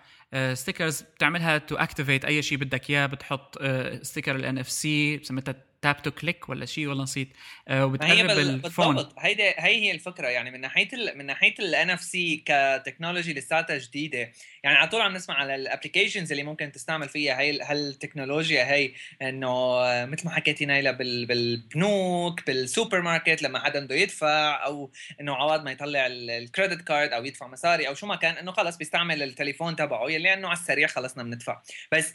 ستيكرز بتعملها تو أكتيفيت أي شيء بدك إياه، بتحط ستيكر ال إن إف سي بسميتها تاب تو كليك ولا شيء ولا نسيت، وبتقرب الفون. بالضبط، هيدا هي هي الفكرة، يعني من ناحية ال من ناحية ال إن إف سي كتكنولوجي لساتها جديدة، يعني على طول عم نسمع على الابليكيشنز اللي ممكن تستعمل فيها هاي هالتكنولوجيا هاي، انه مثل ما حكيتي نايلة بالبنوك بالسوبر ماركت لما حدا بده يدفع، او انه عوض ما يطلع الكريدت كارد او يدفع مصاري او شو ما كان، انه خلص بيستعمل التليفون تبعه يلي انه على السريع خلصنا بندفع. بس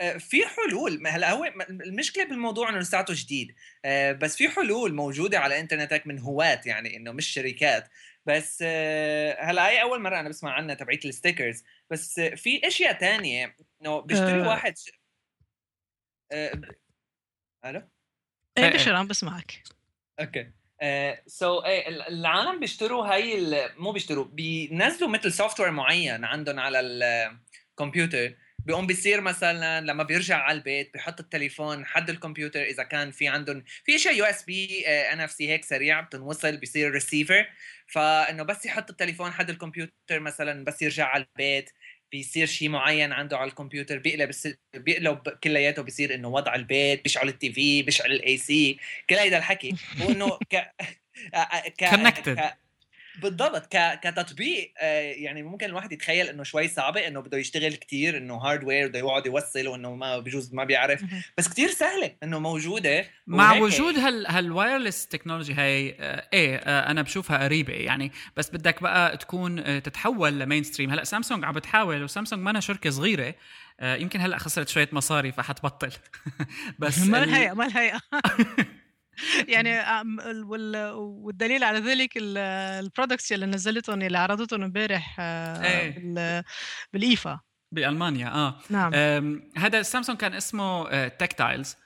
في حلول، هلا هو المشكله بالموضوع انه لساته جديد، بس في حلول موجوده على انترنتك من هواة، يعني انه مش شركات بس. هلا هي اول مره انا بسمع عنها تبعيه الستيكرز، بس في اشياء تانية انه بيشتري واحد ش... الو ايه بشير عم بسمعك اوكي. سو uh, so, uh, العالم بيشتروا هاي مو بيشتروا بينزلوا مثل سوفتوير معين عندهم على الكمبيوتر، بيقوم بيصير مثلا لما بيرجع على البيت بيحط التليفون حد الكمبيوتر، اذا كان في عندهم في شيء يو اس بي ان اف سي هيك سريع بتنوصل بيصير ريسيفر، فانه بس يحط التليفون حد الكمبيوتر مثلا بس يرجع على البيت بيصير شيء معين عنده على الكمبيوتر، بيقلب بيقلب كلياته، بيصير انه وضع البيت، بيشعل التي في، بيشعل الاي سي، كل هذا الحكي هو انه ك كونكتد. بالضبط، كتطبيق يعني ممكن الواحد يتخيل انه شوي صعبه، انه بده يشتغل كتير، انه هاردوير بده يقعد يوصل وانه ما بجوز ما بيعرف، بس كتير سهله انه موجوده مع وجود هال هالوايرلس تكنولوجي هاي. ايه انا بشوفها قريبه يعني، بس بدك بقى تكون تتحول لمينستريم. هلا سامسونج عم بتحاول، وسامسونج ما أنا شركه صغيره، يمكن هلا خسرت شويه مصاري فحتبطل بس ما الهيئه ما الهيئه يعني. والدليل على ذلك البرودكتس اللي نزلتهم اللي عرضتهم امبارح بالايفا بالمانيا. اه نعم. هذا سامسونج كان اسمه تكتايلز،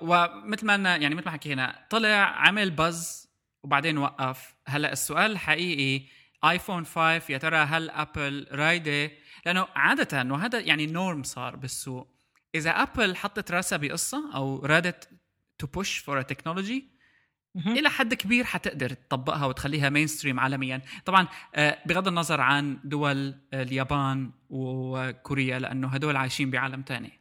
ومثل ما يعني مثل ما حكينا طلع عمل بز وبعدين وقف. هلا السؤال الحقيقي ايفون خمسة يا ترى هل ابل رايده؟ لانه عاده وهذا يعني نورم صار بالسوق، اذا ابل حطت راسها بقصه او رادت to push for a technology إلى حد كبير حتقدر تطبقها وتخليها mainstream عالميا. طبعا بغض النظر عن دول اليابان وكوريا، لأنه هدول عايشين بعالم تاني.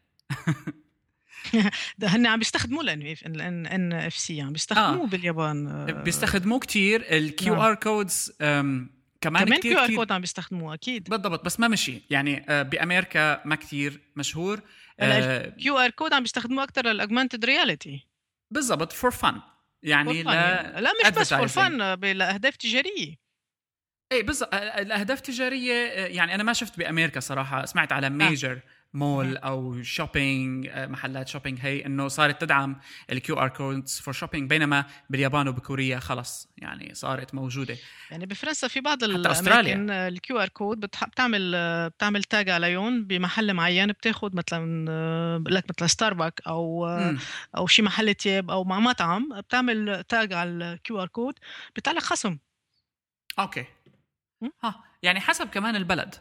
ده هن عم بيستخدموا لأنه إن إف سي عم بيستخدموه آه. باليابان بيستخدموه كتير. الكيو آر كودز كمان كتير كيو آر كود عم بيستخدموه أكيد. بالضبط، بس ما مشي يعني بأمريكا ما كتير مشهور. الكيو آر كود عم بيستخدموه أكتر للأجمانتد رياليتي. بالضبط، فور فن يعني لا يعني. لا مش بس فور فن، بالاهداف تجاريه. اي بالضبط، الاهداف تجاريه يعني. انا ما شفت بامريكا صراحه، سمعت على ميجر آه. مول او شوبينج، محلات شوبينج هي انه صارت تدعم الكيو ار كودز فور شوبينج، بينما باليابان وبكوريا خلص يعني صارت موجوده. يعني بفرنسا في بعض الاماكن الكيو ار كود بتعمل بتعمل تاج عليهم بمحل معين، بتاخد مثلا لك مثل ستاربك او م. او شي محل تياب او مع مطعم، بتعمل تاج على الكيو ار كود بتعلق خصم. اوكي ها يعني حسب كمان البلد.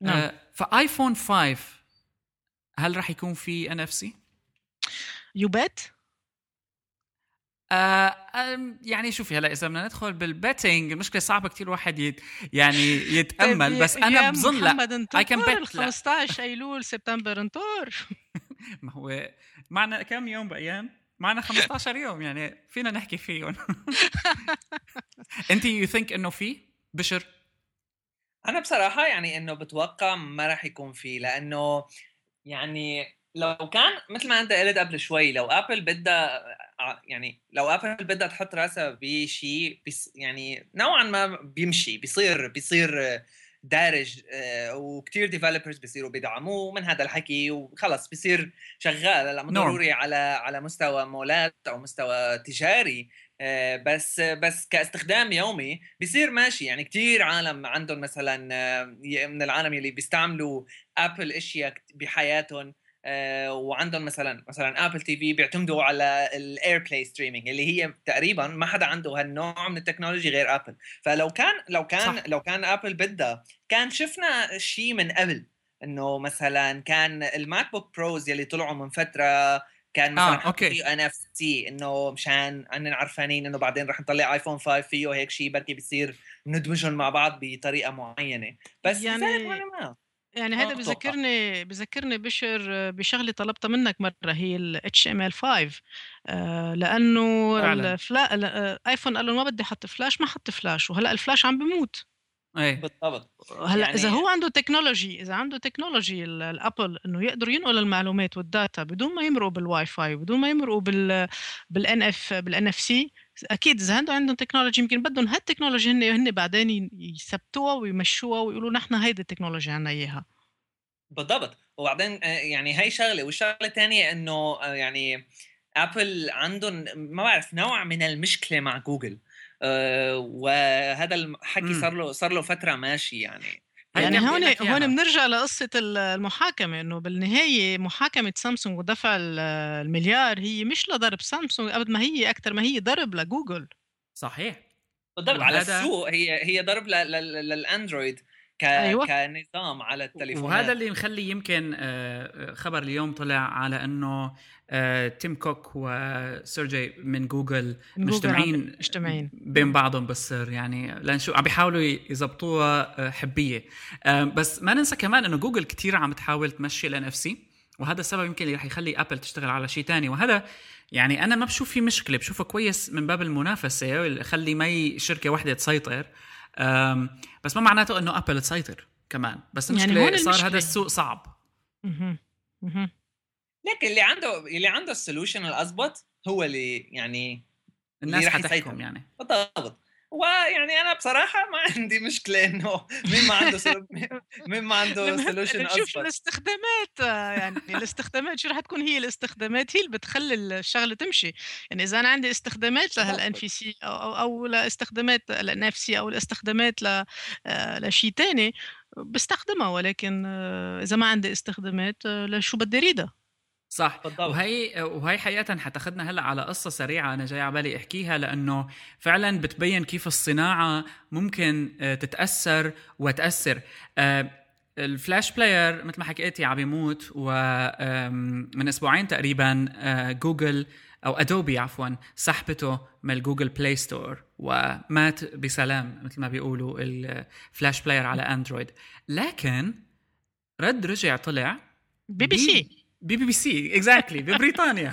نعم. فايفون خمسة هل رح يكون في إن إف سي؟ يبات؟ آه يعني شوفي هلا إذا بدنا ندخل بالبيتنج المشكلة صعبة كتير واحد يت يعني يتأمل بس أنا بظن لا I can bet خمستاشر أيلول سبتمبر انطور ما هو معنا كم يوم بأيام؟ معنا خمستاشر يوم يعني فينا نحكي فيهم. أنت you think إنه في بشر؟ أنا بصراحة يعني إنه بتوقع ما راح يكون فيه لأنه يعني لو كان مثل ما أنت قلت قبل شوي لو آبل بدها يعني لو آبل بدها تحط رأسها بشيء يعني نوعا ما بيمشي بيصير بيصير دارج وكتير ديفلوبرز بيصيروا بيدعموه من هذا الحكي وخلص بيصير شغال لا ضروري على على مستوى مولات أو مستوى تجاري بس بس كاستخدام يومي بيصير ماشي يعني كتير عالم عندهم مثلا من العالم اللي بيستعملوا آبل اشياء بحياتهم وعندهم مثلا مثلا آبل تي في بيعتمدوا على الAirPlay ستريمينج اللي هي تقريبا ما حدا عنده هالنوع من التكنولوجي غير آبل فلو كان لو كان صح. لو كان آبل بدها كان شفنا شيء من قبل انه مثلا كان الماك بوك بروز يلي طلعوا من فتره كان مثلا آه، في إن إف سي انه مشان اننا عارفين انه بعدين رح نطلع ايفون خمسة فيه وهيك شيء بركي بيصير ندمجهم مع بعض بطريقه معينه بس يعني ما يعني هذا بذكرني بذكرني بشر بشغله طلبتها منك مره هي ال إتش إم إل فايف آه لانه الفلا... الايفون قال له ما بدي احط فلاش ما حط فلاش وهلا الفلاش عم بموت اي بالضبط هلا يعني... اذا هو عنده تكنولوجي اذا عنده تكنولوجي الابل انه يقدر ينقل المعلومات والداتا بدون ما يمرقوا بالواي فاي بدون ما يمرقوا بال بالان اف بالان اف سي اكيد اذا عنده عندهم تكنولوجي يمكن بدهم هالتكنولوجي هن هن بعدين يثبتوها ويمشوها ويقولوا نحن هيدي التكنولوجيا عنا اياها بالضبط وبعدين يعني هاي شغله والشغله الثانيه انه يعني ابل عندهم ما بعرف نوع من المشكله مع جوجل أه وهذا الحكي صار له صار له فتره ماشي يعني يعني هون هون بنرجع لقصه المحاكمه انه بالنهايه محاكمه سامسونج ودفع المليار هي مش لضرب سامسونج قد ما هي اكثر ما هي ضرب لجوجل صحيح بالضبط على السوق هي هي ضرب للاندرويد ك أيوة. كنظام على التليفونات وهذا اللي مخلي يمكن خبر اليوم طلع على انه تيم كوك وسيرجي من جوجل مجتمعين مجتمعين بين بعضهم بالسر يعني لنشوف عم بيحاولوا يضبطوها حبيه بس ما ننسى كمان انه جوجل كتير عم تحاول تمشي ال إن إف سي وهذا السبب يمكن اللي رح يخلي ابل تشتغل على شيء تاني وهذا يعني انا ما بشوف في مشكله بشوفه كويس من باب المنافسه يخلي ما شركه واحده تسيطر بس ما معناته انه ابل تسيطر كمان بس المشكله يعني صار هذا السوق صعب اها اها لكن اللي عنده اللي عنده السوليوشن الاضبط هو اللي يعني الناس حتحكم يعني بالضبط ويعني انا بصراحه ما عندي مشكله انه مين ما عنده سلو... مين ما عنده سوليوشن اضبط شوف الاستخدامات يعني الاستخدامات شو رح تكون هي الاستخدامات هي اللي بتخلي الشغله تمشي يعني اذا انا عندي استخدامات لهالان في سي او او لاستخدامات لنفسي او الاستخدامات ل لشيء ثاني بستخدمها ولكن اذا ما عندي استخدامات لشو بدي اريدها صح وهي وهي حقيقة حتاخدنا هلا على قصة سريعة أنا جاي عبالي أحكيها لأنه فعلا بتبين كيف الصناعة ممكن تتأثر وتأثر الفلاش بلاير مثل ما حكيتي عم يموت ومن أسبوعين تقريبا جوجل أو أدوبي عفوا سحبته من الجوجل بلاي ستور ومات بسلام مثل ما بيقولوا الفلاش بلاير على أندرويد لكن رد رجع طلع بي بي سي بي بي سي اكزاكتلي ببريطانيا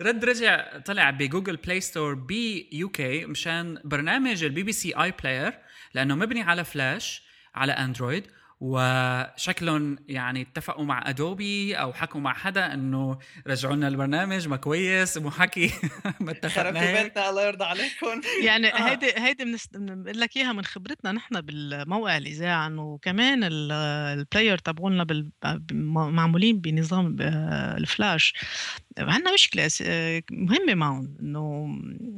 رد رجع طلع بجوجل بلاي ستور بي يو كي مشان برنامج البي بي سي اي بلاير لانه مبني على فلاش على اندرويد وشكلهم يعني اتفقوا مع ادوبي او حكوا مع حدا انه رجعوا لنا البرنامج ما كويس مو حكي ما اتفقنا الله يرضى عليكم يعني هيدي هيدي بنقول لك اياها من خبرتنا نحن بالموقع الاذاعه انه كمان البلاير تبعولنا معمولين بنظام الفلاش عندنا مشكله مهمه معهم انه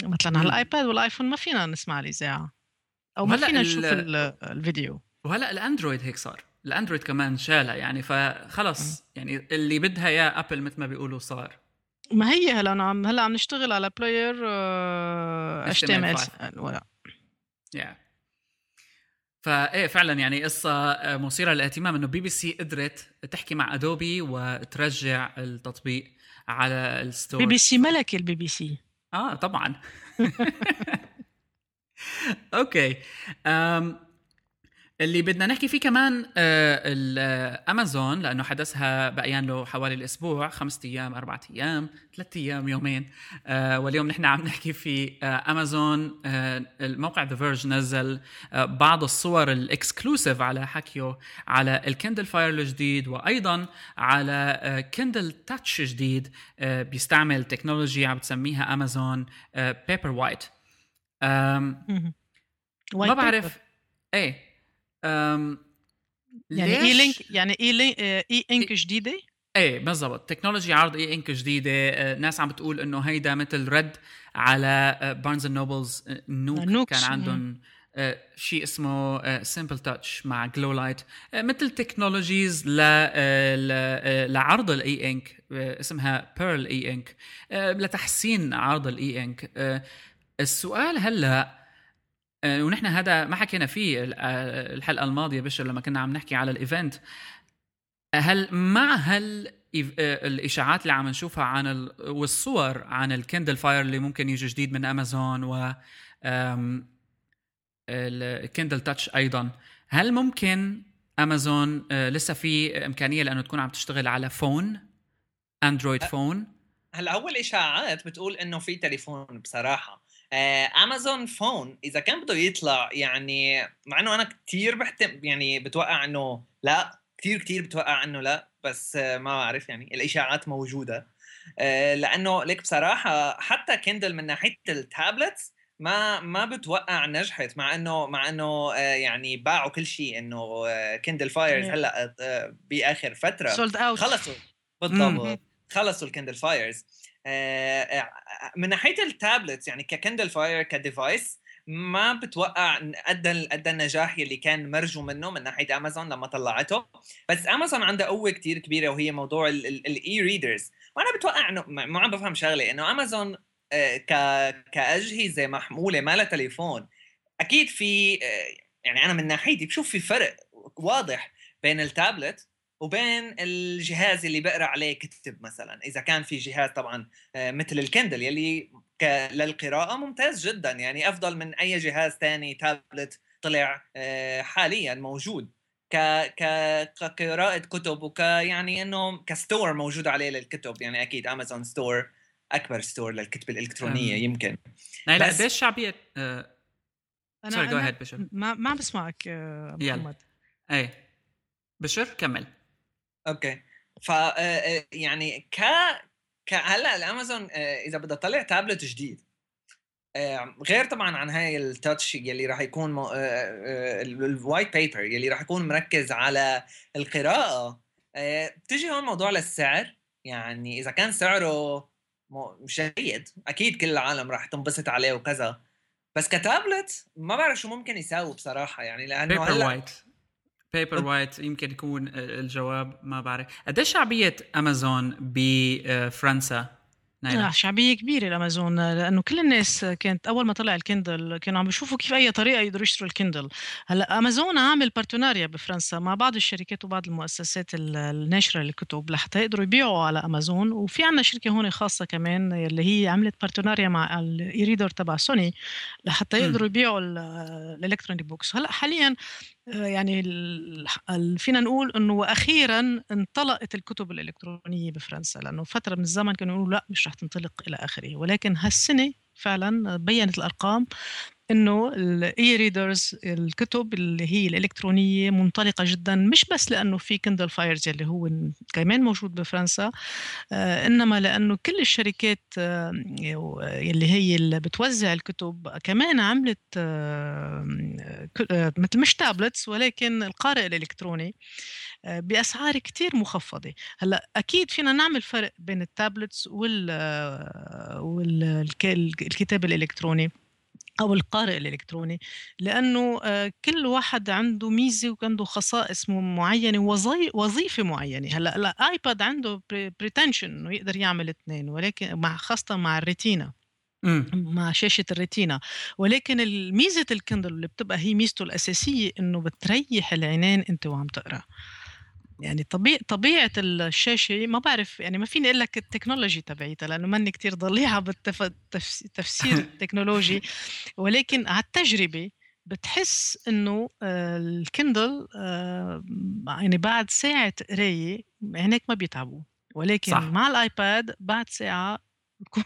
مثلا على الايباد والايفون ما فينا نسمع الاذاعه او ما فينا نشوف الفيديو وهلأ الأندرويد هيك صار الأندرويد كمان شالها يعني فخلص يعني اللي بدها يا أبل مثل ما بيقولوا صار ما هي هلأ عم هلأ عم نشتغل على بلاير إتش تي إم إل ولا yeah. فايه فعلا يعني قصه مثيره للاهتمام انه بي بي سي قدرت تحكي مع ادوبي وترجع التطبيق على الستور. بي بي سي ملك البي بي سي اه طبعا. اوكي امم اللي بدنا نحكي فيه كمان الأمازون، لأنه حدثها بقيان له حوالي الأسبوع، خمسة أيام، أربعة أيام، ثلاثة أيام، يومين، واليوم نحن عم نحكي في أمازون. الموقع The Verge نزل بعض الصور الإكسكلوسيف على حكيه على الكندل فاير الجديد، وأيضا على كندل تاتش جديد بيستعمل تكنولوجيا عم تسميها أمازون بيبر وايت. ما بعرف إيه أم يعني إي لينك، يعني إي لينك إي إنك جديدة. إيه بالضبط، تكنولوجيا عرض إي إنك جديدة. ناس عم بتقول إنه هيدا مثل رد على بارنز أند نوبلز نوك، كان عندهم شيء اسمه سيمبل تاتش مع جلو لايت، مثل تكنولوجيز لعرض الإي إنك اسمها بيرل إي إنك لتحسين عرض الإي إنك. السؤال هلأ، ونحن هذا ما حكينا فيه الحلقة الماضية بشر لما كنا عم نحكي على الإيفنت، هل مع هل الإشاعات اللي عم نشوفها عن ال... والصور عن الكندل فاير اللي ممكن يجي جديد من أمازون و الكندل تاتش أيضا، هل ممكن أمازون لسه في إمكانية لأنه تكون عم تشتغل على فون أندرويد فون؟ هلا أول إشاعات بتقول إنه في تليفون. بصراحة امازون فون اذا كان بده يطلع، يعني مع انه انا كتير بحتم يعني بتوقع انه لا، كتير كتير بتوقع انه لا، بس ما اعرف يعني الاشاعات موجوده. لانه لك بصراحه حتى كندل من ناحيه التابلتس ما ما بتوقع نجحت، مع انه مع انه يعني باعوا كل شيء، انه كندل فايرز هلا باخر فتره خلصوا بالضبط، خلصوا الكندل فايرز. من ناحية التابلت يعني ككندل فاير كديفايس ما بتوقع أدى أدى النجاح اللي كان مرجو منه من ناحية أمازون لما طلعته. بس أمازون عندها قوة كتير كبيرة وهي موضوع الإي ريدرز، وأنا بتوقع إنه ما عم بفهم شغلة إنه أمازون ك كأجهزة محمولة ما لها تليفون أكيد في، يعني أنا من ناحيتي بشوف في فرق واضح بين التابلت وبين الجهاز اللي بقرأ عليه كتب مثلا. إذا كان في جهاز طبعا مثل الكندل يلي للقراءة ممتاز جدا، يعني أفضل من أي جهاز تاني تابلت طلع حاليا موجود كقراءة كتب، وك يعني أنه كستور موجود عليه للكتب، يعني أكيد أمازون ستور أكبر ستور للكتب الإلكترونية. يمكن نايلة قديش بس... شعبية أه... أنا, أنا ما ما بسمعك محمد. أي بشر كمل. اوكي ف يعني ك هلا الامازون اذا بدها تطلع تابلت جديد غير طبعا عن هاي التاتش يلي راح يكون مو... الوايت بيبر يلي راح يكون مركز على القراءه، بتجي هون موضوع للسعر. يعني اذا كان سعره جيد اكيد كل العالم راح تنبسط عليه وكذا، بس كتابلت ما بعرف شو ممكن يساوي بصراحه، يعني لانه هلا بيبر وايت يمكن يكون الجواب. ما بعرف قد ايش شعبيه امازون بفرنسا نايلة؟ شعبيه كبيره الامازون، لانه كل الناس كانت اول ما طلع الكندل كانوا عم بيشوفوا كيف اي طريقه يقدروا يشتروا الكندل. هلا امازون عامل بارتناريا بفرنسا مع بعض الشركات وبعض المؤسسات الناشره للكتب لحتى يقدروا يبيعوا على امازون. وفي عندنا شركه هون خاصه كمان اللي هي عملت بارتناريا مع الريدر تبع سوني لحتى يقدروا يبيعوا الالكترونيك بوكس. هلا حاليا يعني فينا نقول أنه أخيراً انطلقت الكتب الإلكترونية بفرنسا، لأنه فترة من الزمن كانوا يقولوا لا مش رح تنطلق إلى آخره، ولكن هالسنة فعلاً بيّنت الأرقام أنه الإي ريدرز الكتب اللي هي الإلكترونية منطلقة جداً، مش بس لأنه في كندل فايرز اللي هو كمان موجود بفرنسا، إنما لأنه كل الشركات اللي هي اللي بتوزع الكتب كمان عملت مثل مش تابلتس ولكن القارئ الإلكتروني بأسعار كتير مخفضة. هلأ أكيد فينا نعمل فرق بين التابلتس والكتاب الإلكتروني أو القارئ الإلكتروني، لأنه كل واحد عنده ميزة وعنده خصائص معينة ووظيفة معينة. هلأ الآيباد عنده بريتنشن إنه يقدر يعمل اثنين، ولكن مع خاصة مع الريتينا مع شاشة الريتينا. ولكن ميزة الكندل اللي بتبقى هي ميزته الأساسية إنه بتريح العينين أنت وعم تقرأ. يعني طبيعة طبيعة الشاشة ما بعرف، يعني ما فيني أقول لك التكنولوجي تبعيتها لأنه ماني كتير ضليعة بالتفسير التكنولوجي، ولكن على التجربة بتحس إنه الكندل يعني بعد ساعة قراية عينيك ما بيتعبوا، ولكن صح. مع الآيباد بعد ساعة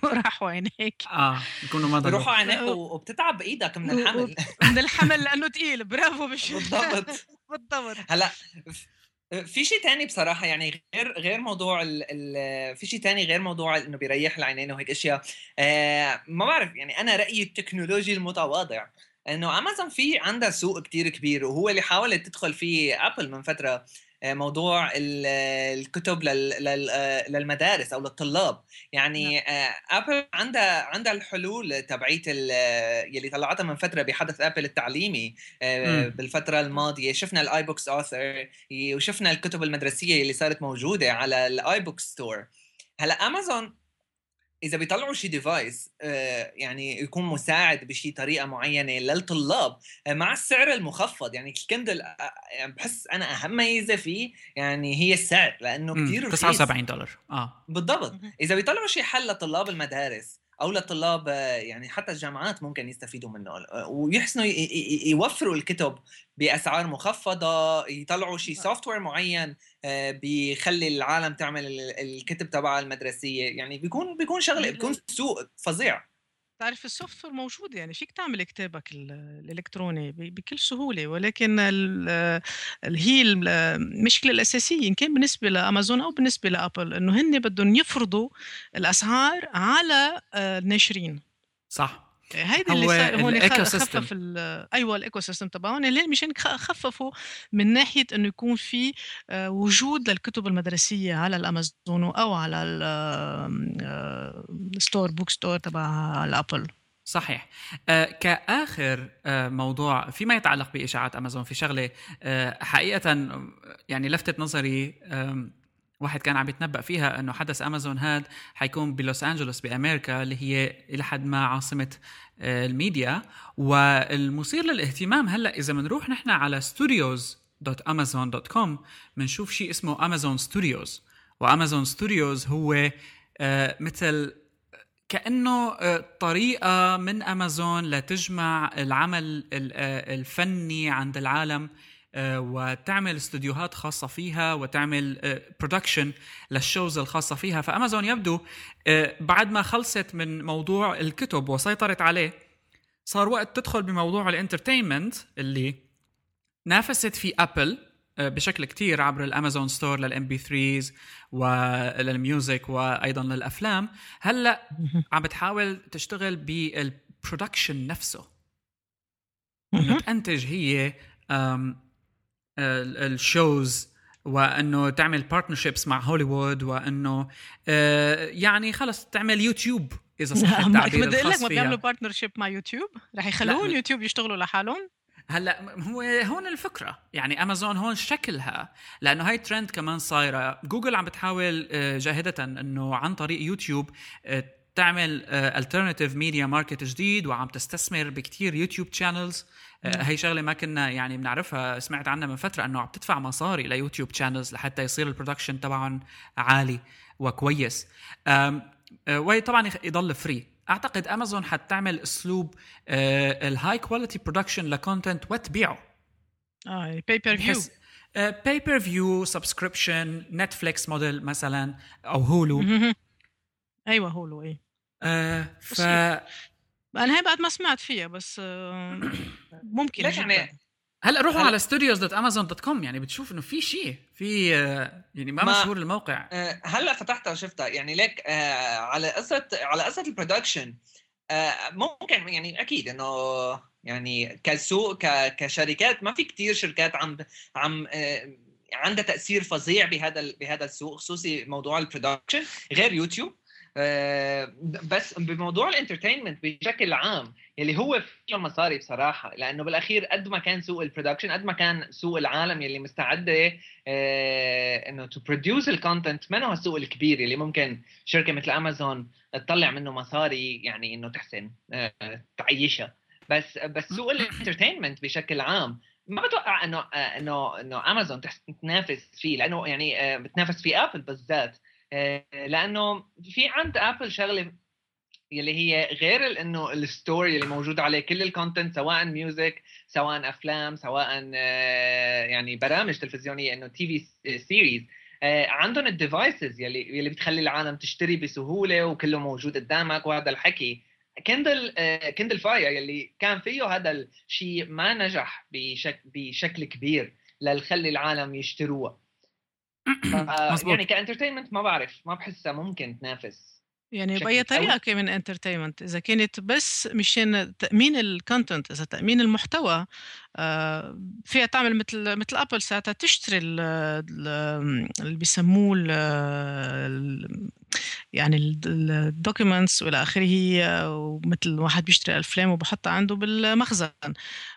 راحوا عينيك اه يكونوا ما ضروا، يروحوا عينيك وبتتعب ايدك من الحمل من الحمل لانه تقيل. برافو مش بالضبط بالضبط. هلا في شيء تاني بصراحه، يعني غير غير موضوع ال ال في شيء تاني غير موضوع انه بيريح العينين وهيك اشياء. آه ما بعرف، يعني انا رايي التكنولوجي المتواضع انه امازون في عندها سوق كتير كبير، وهو اللي حاولت تدخل فيه ابل من فتره موضوع الكتب للمدارس أو للطلاب. يعني أبل عندها عندها الحلول تبعية اللي طلعتها من فترة بحدث أبل التعليمي بالفترة الماضية. شفنا الآي بوكس أوثر وشفنا الكتب المدرسية اللي صارت موجودة على الآي بوكس ستور. هلا أمازون إذا بيطلعوا شي ديفايس يعني يكون مساعد بشي طريقة معينة للطلاب مع السعر المخفض، يعني الكندل بحس أنا أهم ميزة فيه يعني هي السعر لأنه كتير رخيص، تسعة وسبعين دولار آه بالضبط. إذا بيطلعوا شي حل لطلاب المدارس أو للطلاب يعني حتى الجامعات ممكن يستفيدوا منه ويحسنوا يوفروا الكتب بأسعار مخفضة، يطلعوا شيء سوفتوير معين بيخلي العالم تعمل الكتب تبع المدرسية. يعني بيكون بيكون شغلة، بيكون سوق فظيع. تعرف السوفتوير موجود، يعني فيك تعمل كتابك الإلكتروني بكل سهولة، ولكن هي المشكلة الأساسية إن كان بالنسبة لأمازون أو بالنسبة لأبل إنه هن بدهم يفرضوا الأسعار على الناشرين. صح. هيدا اللي صار هون خفف ايوه الايكو سيستم تبعهم اللي مشان خففوا من ناحيه انه يكون في وجود للكتب المدرسيه على الامازون او على الستور بوك ستور تبع الابل. صحيح. آه كآخر آه موضوع فيما يتعلق بإشاعات امازون، في شغله آه حقيقه يعني لفتت نظري، آه واحد كان عم يتنبأ فيها أنه حدث أمازون هاد حيكون بلوس أنجلوس بأمريكا اللي هي إلى حد ما عاصمة الميديا. والمثير للاهتمام هلأ إذا منروح نحن على ستوديوز دوت أمازون دوت كوم منشوف شيء اسمه أمازون ستوديوز. وأمازون ستوديوز هو مثل كأنه طريقة من أمازون لتجمع العمل الفني عند العالم وتعمل استوديوهات خاصة فيها وتعمل برودكشن للشوز الخاصة فيها. فأمازون يبدو بعد ما خلصت من موضوع الكتب وسيطرت عليه صار وقت تدخل بموضوع الانترتينمنت اللي نافست فيه أبل بشكل كتير عبر الأمازون ستور للام بي ثريز وللميوزك وأيضا للأفلام. هلأ عم بتحاول تشتغل بالبرودكشن نفسه، أنه تنتج هي الشوز وأنه تعمل بارتنرشيبس مع هوليوود وأنه يعني خلص تعمل يوتيوب إذا صح التعبير الخاص فيها. ما بيعملوا بارتنرشيب مع يوتيوب، رح يخلون يوتيوب يشتغلوا لحالهم. هلأ هو هون الفكرة، يعني أمازون هون شكلها لأنه هاي ترند كمان صايرة. جوجل عم بتحاول جاهدة أنه عن طريق يوتيوب تعمل alternative media market جديد وعم تستثمر بكتير يوتيوب channels. هاي شغلة ما كنا يعني بنعرفها، سمعت عنها من فترة أنه عم تدفع مصاري ليوتيوب channels لحتى يصير البرودكشن طبعاً عالي وكويس، وهي طبعاً يضل فري. أعتقد أمازون حتعمل أسلوب الهاي كواليتي برودكشن لكونتنت وتبيعه آه pay per view pay per view subscription نتفليكس موديل مثلاً أو هولو. أيوة هولو إيه آه ف... أنا هاي بعد ما سمعت فيها بس آه ممكن يعني... هلأ روحوا هل... على ستوديوز دوت أمازون دوت كوم يعني بتشوف إنه في شيء في آه يعني ما, ما مشهور الموقع. آه هلأ فتحتها وشفتها يعني لك آه على أساس على أساس البرودكشن آه ممكن يعني أكيد إنه يعني كسوق ك... كشركات ما في كتير شركات عم عم آه عندها تأثير فظيع بهذا ال... بهذا السوق، خصوصي موضوع البرودكشن غير يوتيوب. بس بموضوع الانترتينمنت بشكل عام اللي هو فيه مصاري بصراحه، لانه بالاخير قد ما كان سوق البرودكشن قد ما كان سوق العالم اللي مستعده انه تو بروديوس الكونتنت منه هالسوق الكبير اللي ممكن شركه مثل امازون تطلع منه مصاري يعني انه تحسن تعيشها. بس بس سوق الانترتينمنت بشكل عام ما بتوقع انه انه انه امازون تنافس فيه، لانه يعني بتنافس في ابل بالذات، لانه في عند ابل شغله اللي هي غير انه الستوري اللي موجود عليه كل الكونتنت سواء ميوزك سواء افلام سواء يعني برامج تلفزيونيه انه تي في سيريز، عندهم الديفايسز يلي يلي بتخلي العالم تشتري بسهوله وكله موجود قدامك. وهذا الحكي كندل كندل فاير يلي كان فيه هذا الشيء ما نجح بشك بشكل كبير للخلي العالم يشتروها. يعني كانترتينمنت ما بعرف ما بحسها ممكن تنافس يعني بأي طريقة كمان انترتينمنت، إذا كانت بس مشان تأمين الكونتنت، إذا تأمين المحتوى فيها تعمل مثل مثل أبل ساعتها تشتري اللي بيسموه يعني الدوكيومنتس وإلى آخره، ومثل واحد بيشتري أفلام وبحطها عنده بالمخزن.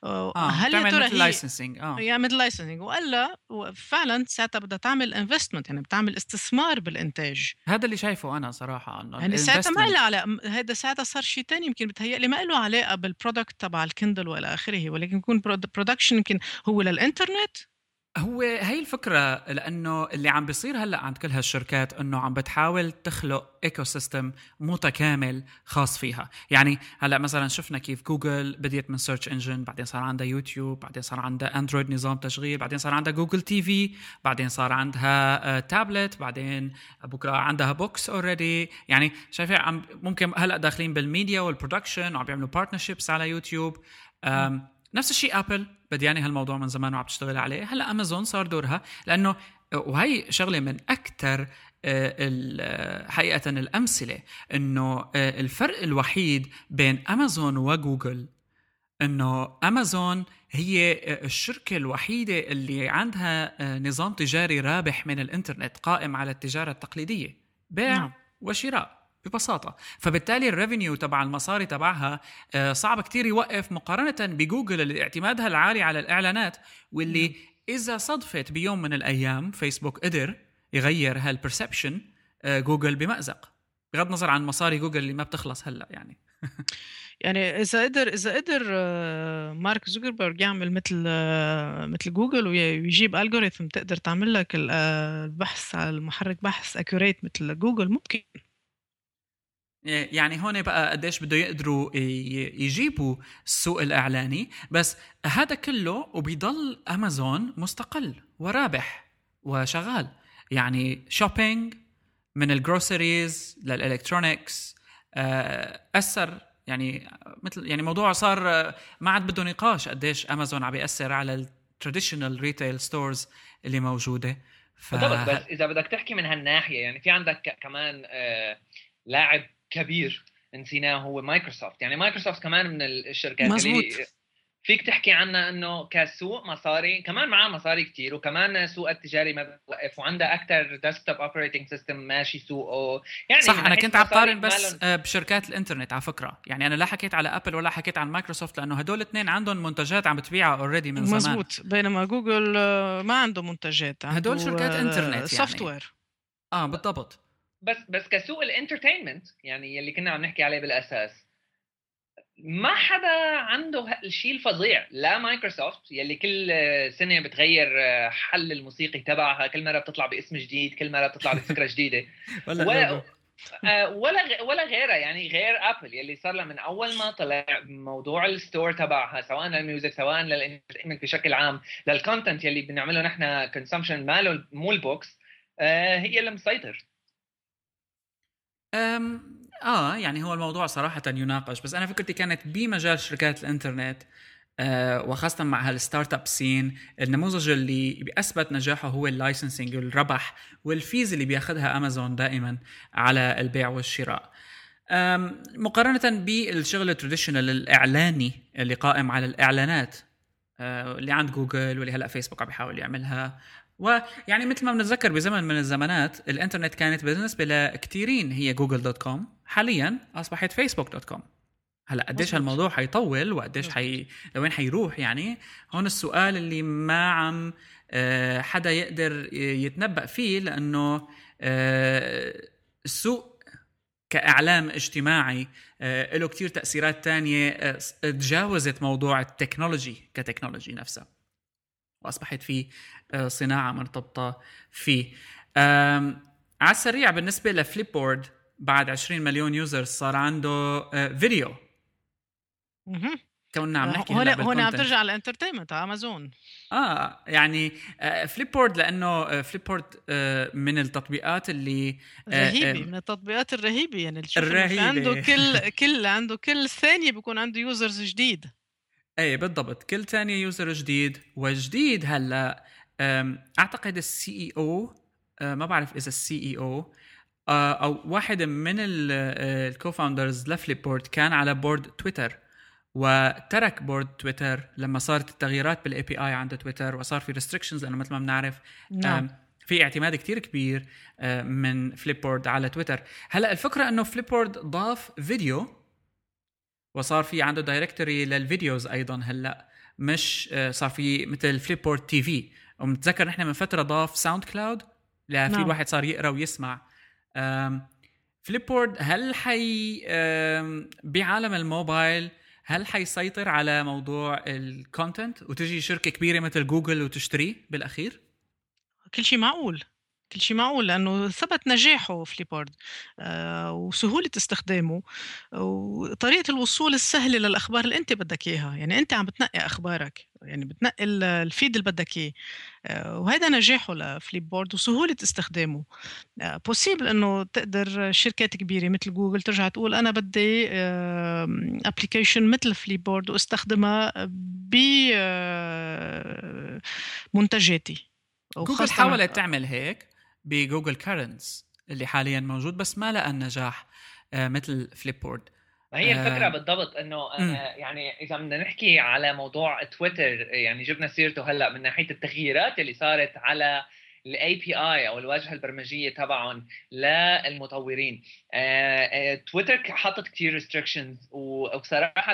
آه، هل يا ترى هي آه. يعني مثل لايسنسينج، وإلا فعلا ساعتها بدها تعمل انفستمنت، يعني بتعمل استثمار بالإنتاج. هذا اللي شايفه أنا صراحة أنه يعني ساعتها ما له علاقة، هذا ساعتها صار شيء تاني يمكن بتهيألي ما له علاقة بالبرودكت تبع الكندل وإلى آخره، ولكن يكون برودكشن يمكن هو للإنترنت. هو هاي الفكرة، لأنه اللي عم بيصير هلأ عند كل هالشركات أنه عم بتحاول تخلق ايكو سيستم متكامل خاص فيها. يعني هلأ مثلا شفنا كيف جوجل بديت من سيرش انجن، بعدين صار عندها يوتيوب، بعدين صار عندها اندرويد نظام تشغيل، بعدين صار عندها جوجل تي في، بعدين صار عندها تابلت، بعدين بكرة عندها بوكس اوريدي. يعني شايفين عم ممكن هلأ داخلين بالميديا والبرودكشن وعم بيعملوا بارتنرشيبس على يوتيوب. نفس الشيء ابل بدياني هالموضوع من زمان وعم تشتغل عليه. هلا امازون صار دورها، لانه وهي شغله من اكثر حقيقه الامثله، انه الفرق الوحيد بين امازون وجوجل انه امازون هي الشركه الوحيده اللي عندها نظام تجاري رابح من الانترنت قائم على التجاره التقليديه، بيع وشراء ببساطة. فبالتالي الريفينيو تبع المصاري تبعها صعب كتير يوقف، مقارنة بجوجل اللي اعتمادها العالي على الإعلانات، واللي إذا صدفت بيوم من الأيام فيسبوك قدر يغير هالبرسبشن، جوجل بمأزق، بغض النظر عن مصاري جوجل اللي ما بتخلص هلأ. يعني يعني إذا قدر إذا قدر مارك زوكربيرج يعمل مثل مثل جوجل ويجيب ألغوريثم تقدر تعمل لك البحث على المحرك بحث أكوريت مثل جوجل، ممكن. يعني هون بقى قديش بده يقدروا يجيبوا السوق الإعلاني، بس هذا كله وبيضل أمازون مستقل ورابح وشغال. يعني شوبينج من الجروسريز للإلكترونيكس أثر، يعني مثل يعني موضوع صار ما عاد بده نقاش قديش أمازون عم بيأثر على التراديشنال ريتيل ستورز اللي موجودة. ف... طبعا بس إذا بدك تحكي من هالناحية، يعني في عندك كمان لاعب كبير نسيناه هو مايكروسوفت. يعني مايكروسوفت كمان من الشركات مزبوط. اللي فيك تحكي عنها انه كسوق مصاري كمان معاه مصاري كتير، وكمان سوق التجاري ما بيوقف، وعنده اكتر ديسكتوب اوبريتنج سيستم ماشي سوقه. يعني صح، انا كنت عم قارن بس بشركات الانترنت على فكره، يعني انا لا حكيت على ابل ولا حكيت عن مايكروسوفت، لانه هدول اثنين عندهم منتجات عم بتبيعها اوريدي من زمان. مزبوط، بينما جوجل ما عنده منتجات، عنده هدول شركات انترنت يعني سوفت وير. اه بالضبط. بس بس كسوق الانترتينمنت يعني اللي كنا عم نحكي عليه بالاساس، ما حدا عنده الشيء الفظيع. لا مايكروسوفت يلي كل سنه بتغير حل الموسيقي تبعها، كل مره بتطلع باسم جديد، كل مره بتطلع بفكره جديده، ولا ولا ولا غيرها. يعني غير ابل يلي صار لها من اول ما طلع موضوع الستور تبعها، سواء للميوزك سواء للانترتينمنت بشكل عام، للكونتنت يلي بنعمله نحن كونسومشن ماله مو البوكس، هي اللي مسيطر. أم آه يعني هو الموضوع صراحة يناقش، بس أنا فكرتي كانت بمجال شركات الإنترنت، آه وخاصة مع هالستارت اب سين. النموذج اللي بيثبت نجاحه هو اللايسنسينج والربح والفيز اللي بياخدها أمازون دائما على البيع والشراء، آم مقارنة بالشغل التراديشنال الإعلاني اللي قائم على الإعلانات. اللي عند جوجل واللي هلأ فيسبوك عم يحاول يعملها. ويعني مثل ما بنتذكر بزمن من الزمانات الانترنت كانت بالنسبة لكتيرين هي جوجل دوت كوم، حاليا أصبحت فيسبوك دوت كوم. هلأ قديش هالموضوع حيطول وقديش حي... لوين حيروح؟ يعني هون السؤال اللي ما عم حدا يقدر يتنبأ فيه، لأنه السوق كإعلام اجتماعي له كتير تأثيرات تانية تجاوزت موضوع التكنولوجي كتكنولوجي نفسها، وأصبحت في صناعة مرتبطة فيه. على السريع بالنسبة لفليبورد، بعد عشرين مليون يوزر صار عنده فيديو. كنا عم نحكي هلا هون عم ترجع للانترتينمنت امازون. اه يعني فليبورد، لانه فليبورد من التطبيقات اللي رهيبه، من التطبيقات الرهيبه، يعني اللي عنده كل كل عنده كل ثانيه بيكون عنده يوزرز جديد. اي بالضبط، كل ثانيه يوزر جديد وجديد. هلا اعتقد السي اي او، ما بعرف اذا السي اي او او واحد من الكوفاوندرز لفليبورد كان على بورد تويتر، وترك بورد تويتر لما صارت التغييرات بالاي بي اي عند تويتر وصار في ريستريكشنز، لانه مثل ما بنعرف نعم. في اعتماد كتير كبير من فليبورد على تويتر. هلا الفكره انه فليبورد ضاف فيديو وصار في عنده دايركتوري للفيديوز ايضا. هلا مش صار في مثل فليبورد تي في، ومتذكر نحن من فتره ضاف ساوند كلاود لفي نعم. الواحد صار يقرا ويسمع. فليبورد هل حي بعالم الموبايل هل حيسيطر على موضوع الكونتنت وتجي شركة كبيرة مثل جوجل وتشتريه بالأخير؟ كل شيء معقول، كل شيء معقول، لأنه ثبت نجاحه فليبورد آه، وسهولة استخدامه وطريقة الوصول السهلة للأخبار اللي أنت بدك إياها. يعني أنت عم بتنقي أخبارك، يعني بتنقي الفيد اللي بدك إياه، وهذا نجاحه لفليبورد وسهولة استخدامه. آه، بوسيبل أنه تقدر شركات كبيرة مثل جوجل ترجع تقول أنا بدي أبليكيشن آه، مثل فليبورد واستخدمها بمنتجاتي. آه، جوجل حاولت تعمل هيك بجوجل كارنز اللي حاليا موجود، بس ما لقى النجاح مثل فليبورد. هي الفكرة آه بالضبط أنه آه يعني إذا بدنا نحكي على موضوع تويتر، يعني جبنا سيرته هلأ من ناحية التغييرات اللي صارت على الاي بي اي او الواجهه البرمجيه تبعهم للمطورين. تويتر حطت كتير ريستريكشنز، وبصراحه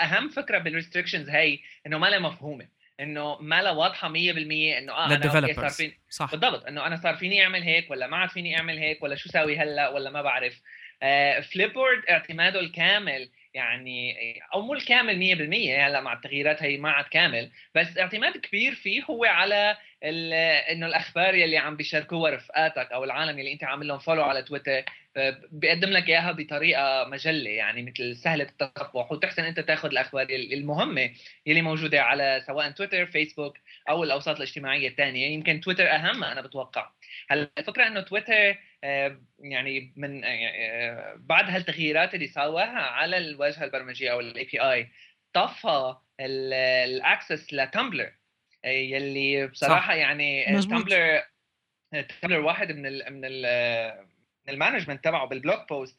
اهم فكره بالريستريكشنز هي انه ما لها مفهومه، انه ما لها واضحه مية بالمية انه اه انا صار فيني بالضبط انه انا صار فيني اعمل هيك ولا ما عاد فيني اعمل هيك ولا شو ساوي هلا ولا ما بعرف. آه فليبورد اعتماده الكامل، يعني او مو الكامل مية بالمية هلا مع التغييرات هي ما عاد كامل، بس اعتماد كبير فيه هو على انه الاخبار اللي عم بيشاركوها رفقاتك او العالم اللي انت عامل لهم فولو على تويتر بيقدم لك اياها بطريقه مجله، يعني مثل سهله التصفح، وتحسن انت تاخذ الاخبار المهمه اللي موجوده على سواء تويتر، فيسبوك او الاوساط الاجتماعيه الثانيه. يمكن تويتر اهم، انا بتوقع. هلا الفكره انه تويتر يعني من بعد هالتغييرات اللي سواها على الواجهه البرمجيه او الاي بي اي طفى الاكسس لتمبلر، يلي بصراحه صح. يعني مزبوط. تمبلر تمبلر واحد من ال من ال المانجمنت تبعه بالبلوك بوست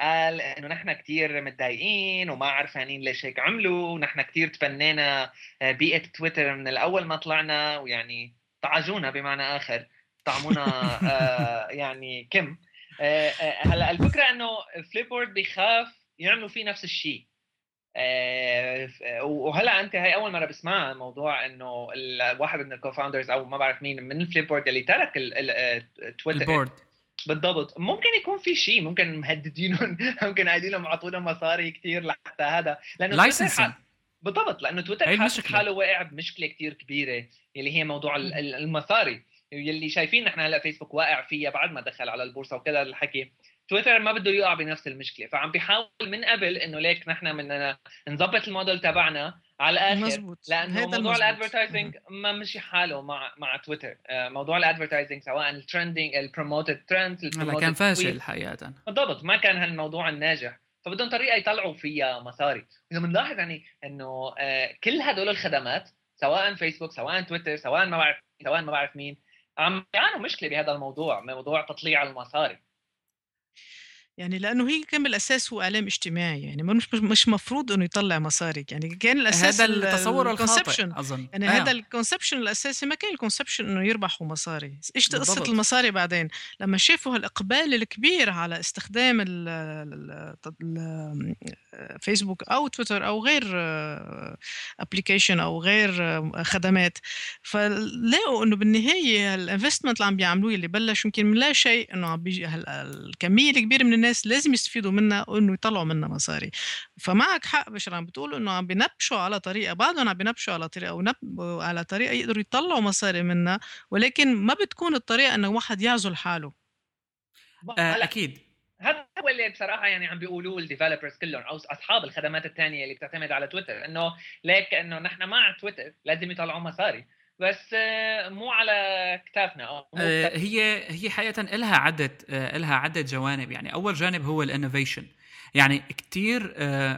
قال انه نحن كتير متضايقين وما عارفين ليش هيك عملوا، ونحن كتير تبنينا بيئه تويتر من الاول ما طلعنا، ويعني طعجونا بمعنى اخر، طعمونا آه يعني كم آه آه هلا الفكره انه فليبورد بيخاف يعملوا فيه نفس الشيء. آه وهلا انت هاي اول مره بسمع موضوع انه واحد من الكوفاوندرز او ما بعرف مين من فليبورد اللي ترك تويتر بالضبط. ممكن يكون في شيء، ممكن مهددينهم، ممكن عايدينهم عطولهم مصاري كتير لحتى هذا، لانه بالضبط لانه تويتر حاله واقع بمشكله كتير كبيره اللي هي موضوع المصاري، يلي شايفين نحن هلا فيسبوك واقع فيها بعد ما دخل على البورصه وكذا الحكي. تويتر ما بده يقع بنفس المشكله، فعم بيحاول من قبل انه ليك نحن بدنا نظبط الموديل تبعنا على الاخر مزبوط. لانه موضوع الادفرتايزنج ما مشي حاله مع مع تويتر. موضوع الادفرتايزنج سواء الترندنج البروموتد ترندز ما كان فاشل حقيقه بالضبط، ما كان هالموضوع الناجح، فبدهم طريقه يطلعوا فيها مصاري. اذا بنلاحظ يعني انه كل هدول الخدمات سواء فيسبوك سواء تويتر سواء ما بعرف سواء ما بعرف مين عم يعانوا مشكله بهذا الموضوع، موضوع تطليع المصاري. يعني لأنه هي كان بالأساس هو إعلام اجتماعي، يعني مش مش مفروض إنه يطلع مصاري، يعني كان الأساس هذا التصور الخاطئ أظن. يعني آه. هذا الكونسبشن الأساسي، ما كان الكونسبشن إنه يربحوا مصاري. إيش قصة المصاري بعدين لما شافوا هالإقبال الكبير على استخدام الفيسبوك أو تويتر أو غير أبليكيشن أو غير خدمات، فلاقوا إنه بالنهاية الانفستمنت اللي عم بيعملوه اللي بلش يمكن من لا شيء إنه عم بيجي هالكمية الكبيرة من الناس لازم يستفيدوا منها وانه يطلعوا منها مصاري. فمعك حق بشر عم بتقول انه عم بينبشوا على طريقه، بعدهم عم بينبشوا على طريقه ونب... على طريقه يقدروا يطلعوا مصاري منها، ولكن ما بتكون الطريقه انه واحد يعزل حاله. آه اكيد هذا هو اللي بصراحه يعني عم بيقولوه الديفلوبرز كلهم او اصحاب الخدمات الثانيه اللي بتعتمد على تويتر، انه ليك انه نحن مع تويتر لازم يطلعوا مصاري بس مو على كتافنا. أو مو كتافنا. هي هي حقيقة إلها عدة إلها عدة جوانب. يعني أول جانب هو الانوفيشن، يعني كتير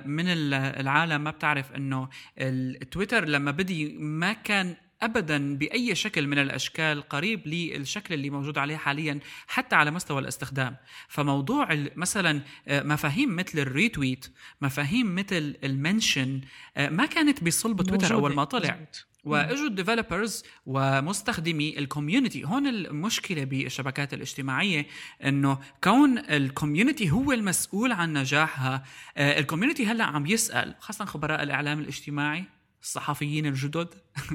من العالم ما بتعرف إنه التويتر لما بدي ما كان أبداً بأي شكل من الأشكال قريب للشكل اللي موجود عليه حالياً حتى على مستوى الاستخدام. فموضوع مثلاً مفاهيم مثل الريتويت، مفاهيم مثل المنشن ما كانت بصلب تويتر أول ما طلع. واجوا الديفلوبرز ومستخدمي الكوميونتي. هون المشكله بالشبكات الاجتماعيه انه كون الكوميونتي هو المسؤول عن نجاحها. الكوميونتي هلا عم يسال خاصه خبراء الاعلام الاجتماعي، الصحفيين الجدد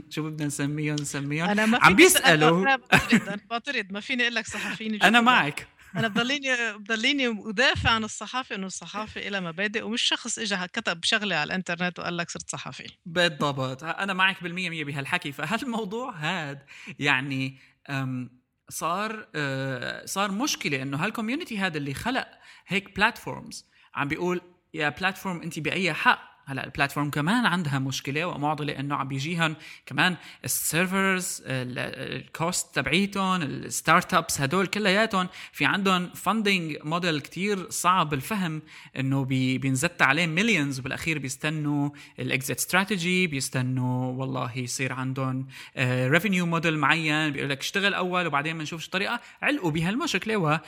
شو بدنا نسميهم نسميهم عم بيسالوا. انا بعترض، ما فيني اقول لك صحفيين الجدد. انا معك، انا بضليني بضليني ادافع عن الصحافي انه الصحافي له مبادئ ومش شخص اجى كتب شغله على الانترنت وقال لك صرت صحفي. بالضبط، انا معك بالمية مية بهالحكي. فهالموضوع هاد يعني صار صار مشكله انه هالكوميونتي هذا اللي خلق هيك بلاتفورمز عم بيقول يا بلاتفورم انت باي حق. هلا البلاتفورم كمان عندها مشكله ومعضله انه عم بيجيهم كمان السيرفرز، الكوست تبعيتهم، الستارت ابس هدول كلياتهم في عندهم فاندنج موديل كتير صعب الفهم، انه بينزت عليه مليونز وبالاخير بيستنوا الاكزيت استراتيجي، بيستنوا والله يصير عندهم ريفينيو موديل معين، بيقول لك اشتغل اول وبعدين بنشوف شو الطريقه. علقوا بهالمشكله وما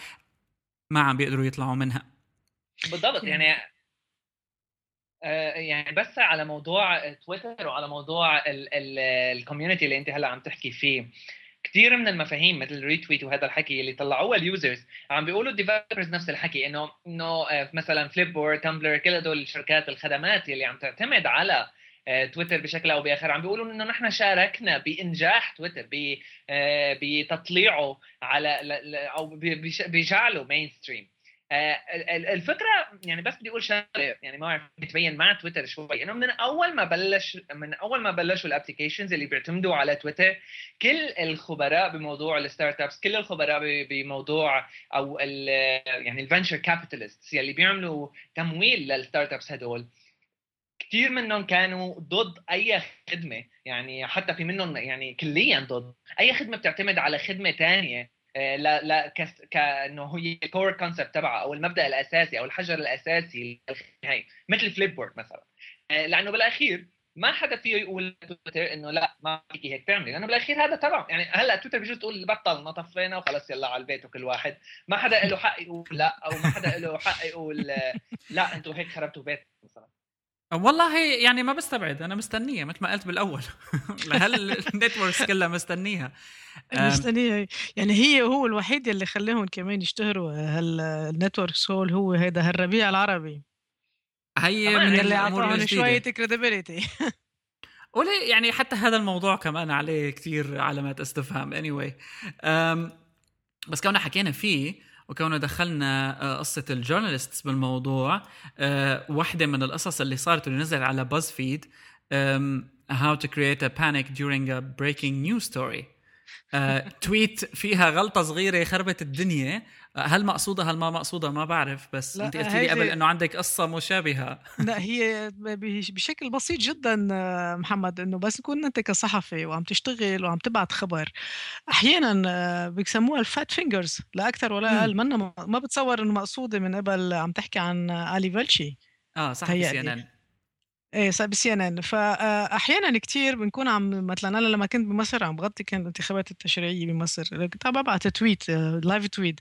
عم بيقدروا يطلعوا منها. بالضبط، يعني يعني بس على موضوع تويتر وعلى موضوع الكوميونتي اللي انت هلا عم تحكي فيه، كتير من المفاهيم مثل الريتويت وهذا الحكي اللي طلعوه اليوزرز عم بيقولوا الديفلوبرز نفس الحكي، انه انه مثلا فليبورد، تامبلر، كل هدول الشركات الخدمات اللي عم تعتمد على تويتر بشكل او باخر عم بيقولوا انه نحن شاركنا بانجاح تويتر، بتطليعه على او بجعله مينستريم. الفكره يعني بس بدي اقول شغله يعني ما عرفت بتبين مع تويتر شوي، انه من اول ما بلش من اول ما بلشوا الابلكيشنز اللي بيعتمدوا على تويتر، كل الخبراء بموضوع الستارت ابس، كل الخبراء بموضوع او ال يعني الفنتشر كابيتاليستس اللي بيعملوا تمويل للستارت ابس هدول، كثير منهم كانوا ضد اي خدمه، يعني حتى في منهم يعني كليا ضد اي خدمه بتعتمد على خدمه تانية لا لا كس... كأنه هي الكور كونسبت تبعه أو المبدأ الأساسي أو الحجر الأساسي هاي، مثل فليبورد مثلا، لأنه بالأخير ما حدا فيه يقول تويتر إنه لا ما فيك هيك تعمل، لأنه بالأخير هذا طبعا يعني هلا تويتر بيجوز تقول بطل ما طفينا وخلص يلا على البيت وكل واحد، ما حدا له حق يقول لا أو ما حدا له حق يقول لا أنتوا هيك خربتوا بيت مثلا. والله يعني ما بستبعد، أنا مستنية مثل ما قلت بالأول هل النتوركس كلها مستنيها مستنيها يعني هي هو الوحيد اللي خليهم كمان يشتهروا هالنتوركس، هو هو هيدا هالربيع العربي، هي من اللي أعطاهم شوية credibility. ولا يعني حتى هذا الموضوع كمان عليه كتير علامات استفهام. anyway بس كنا حكينا فيه وكونا دخلنا قصة الجورناليستس بالموضوع، واحدة من القصص اللي صارت اللي نزلت على باز فيد، how to create a panic during a breaking news story. تويت فيها غلطة صغيرة خربت الدنيا. هل مقصودة هل ما مقصودة ما بعرف، بس انت قلت لي قبل انه عندك قصة مشابهة. لا هي بشكل بسيط جدا محمد، انه بس نكون انت كصحفي وعم تشتغل وعم تبعت خبر، احيانا بيسموها الفات فينجرز، لا اكثر ولا اقل منها. ما بتصور انه مقصودة من قبل، عم تحكي عن علي فلشي. اه صح، سي ان ان. ايه سي ان ان. فاحيانا كتير بنكون عم، مثلا انا لما كنت بمصر عم بغطي كان الانتخابات التشريعيه بمصر، كنت عم ببعث تويت لايف تويت،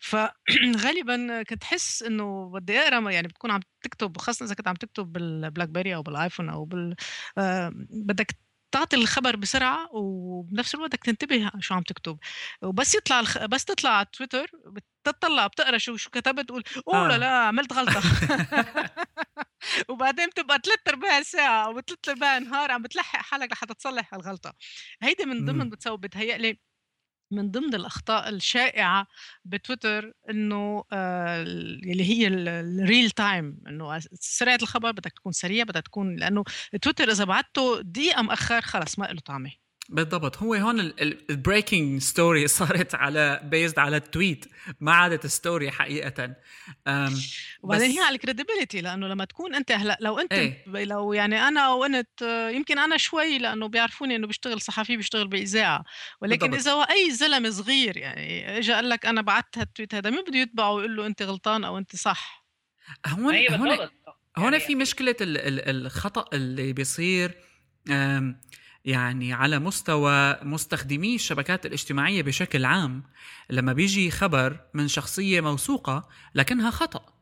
فغالبا كنت حس انه بدي اقرا، يعني بتكون عم تكتب، خاصه اذا كنت عم تكتب بالبلاك بيري او بالايفون او بال آه بدك تعطي الخبر بسرعه وبنفس الوقت بدك تنتبه شو عم تكتب، وبس يطلع الخ... بس تطلع على تويتر بتطلع بتقرا شو شو كتبت تقول اوه آه. لا لا عملت غلطه وبعدين بتبقى ثلاث ارباع ساعه او ثلاث ارباع نهار عم بتلحق حالك لحتى تصلح الغلطه. هيدي من ضمن بتسوي بتهيألي من ضمن الأخطاء الشائعة بتويتر، إنه آه اللي هي الريل تايم، إنه سرعة الخبر بدك تكون سريع، بدك تكون، لأنه تويتر إذا بعته دقيقة مأخر خلاص ما له طعمة. بالضبط، هو هون البريكنج ستوري صارت على بيزد على التويت، ما عادت ستوري حقيقة. وبعدين هي على الكريديبيليتي، لأنه لما تكون أنت هلا لو أنت ايه؟ لو يعني أنا وأنت يمكن أنا شوي لأنه بيعرفوني إنه بشتغل صحفي بشتغل بإذاعة، ولكن بالضبط. إذا أي زلمة صغير يعني إجا قال لك أنا بعت هالتويت هذا، مين بده يتبعه ويقول له أنت غلطان أو أنت صح؟ هون أيه هون, يعني هون في مشكلة الخطأ اللي بيصير يعني على مستوى مستخدمي الشبكات الاجتماعية بشكل عام، لما بيجي خبر من شخصية موثوقة لكنها خطأ.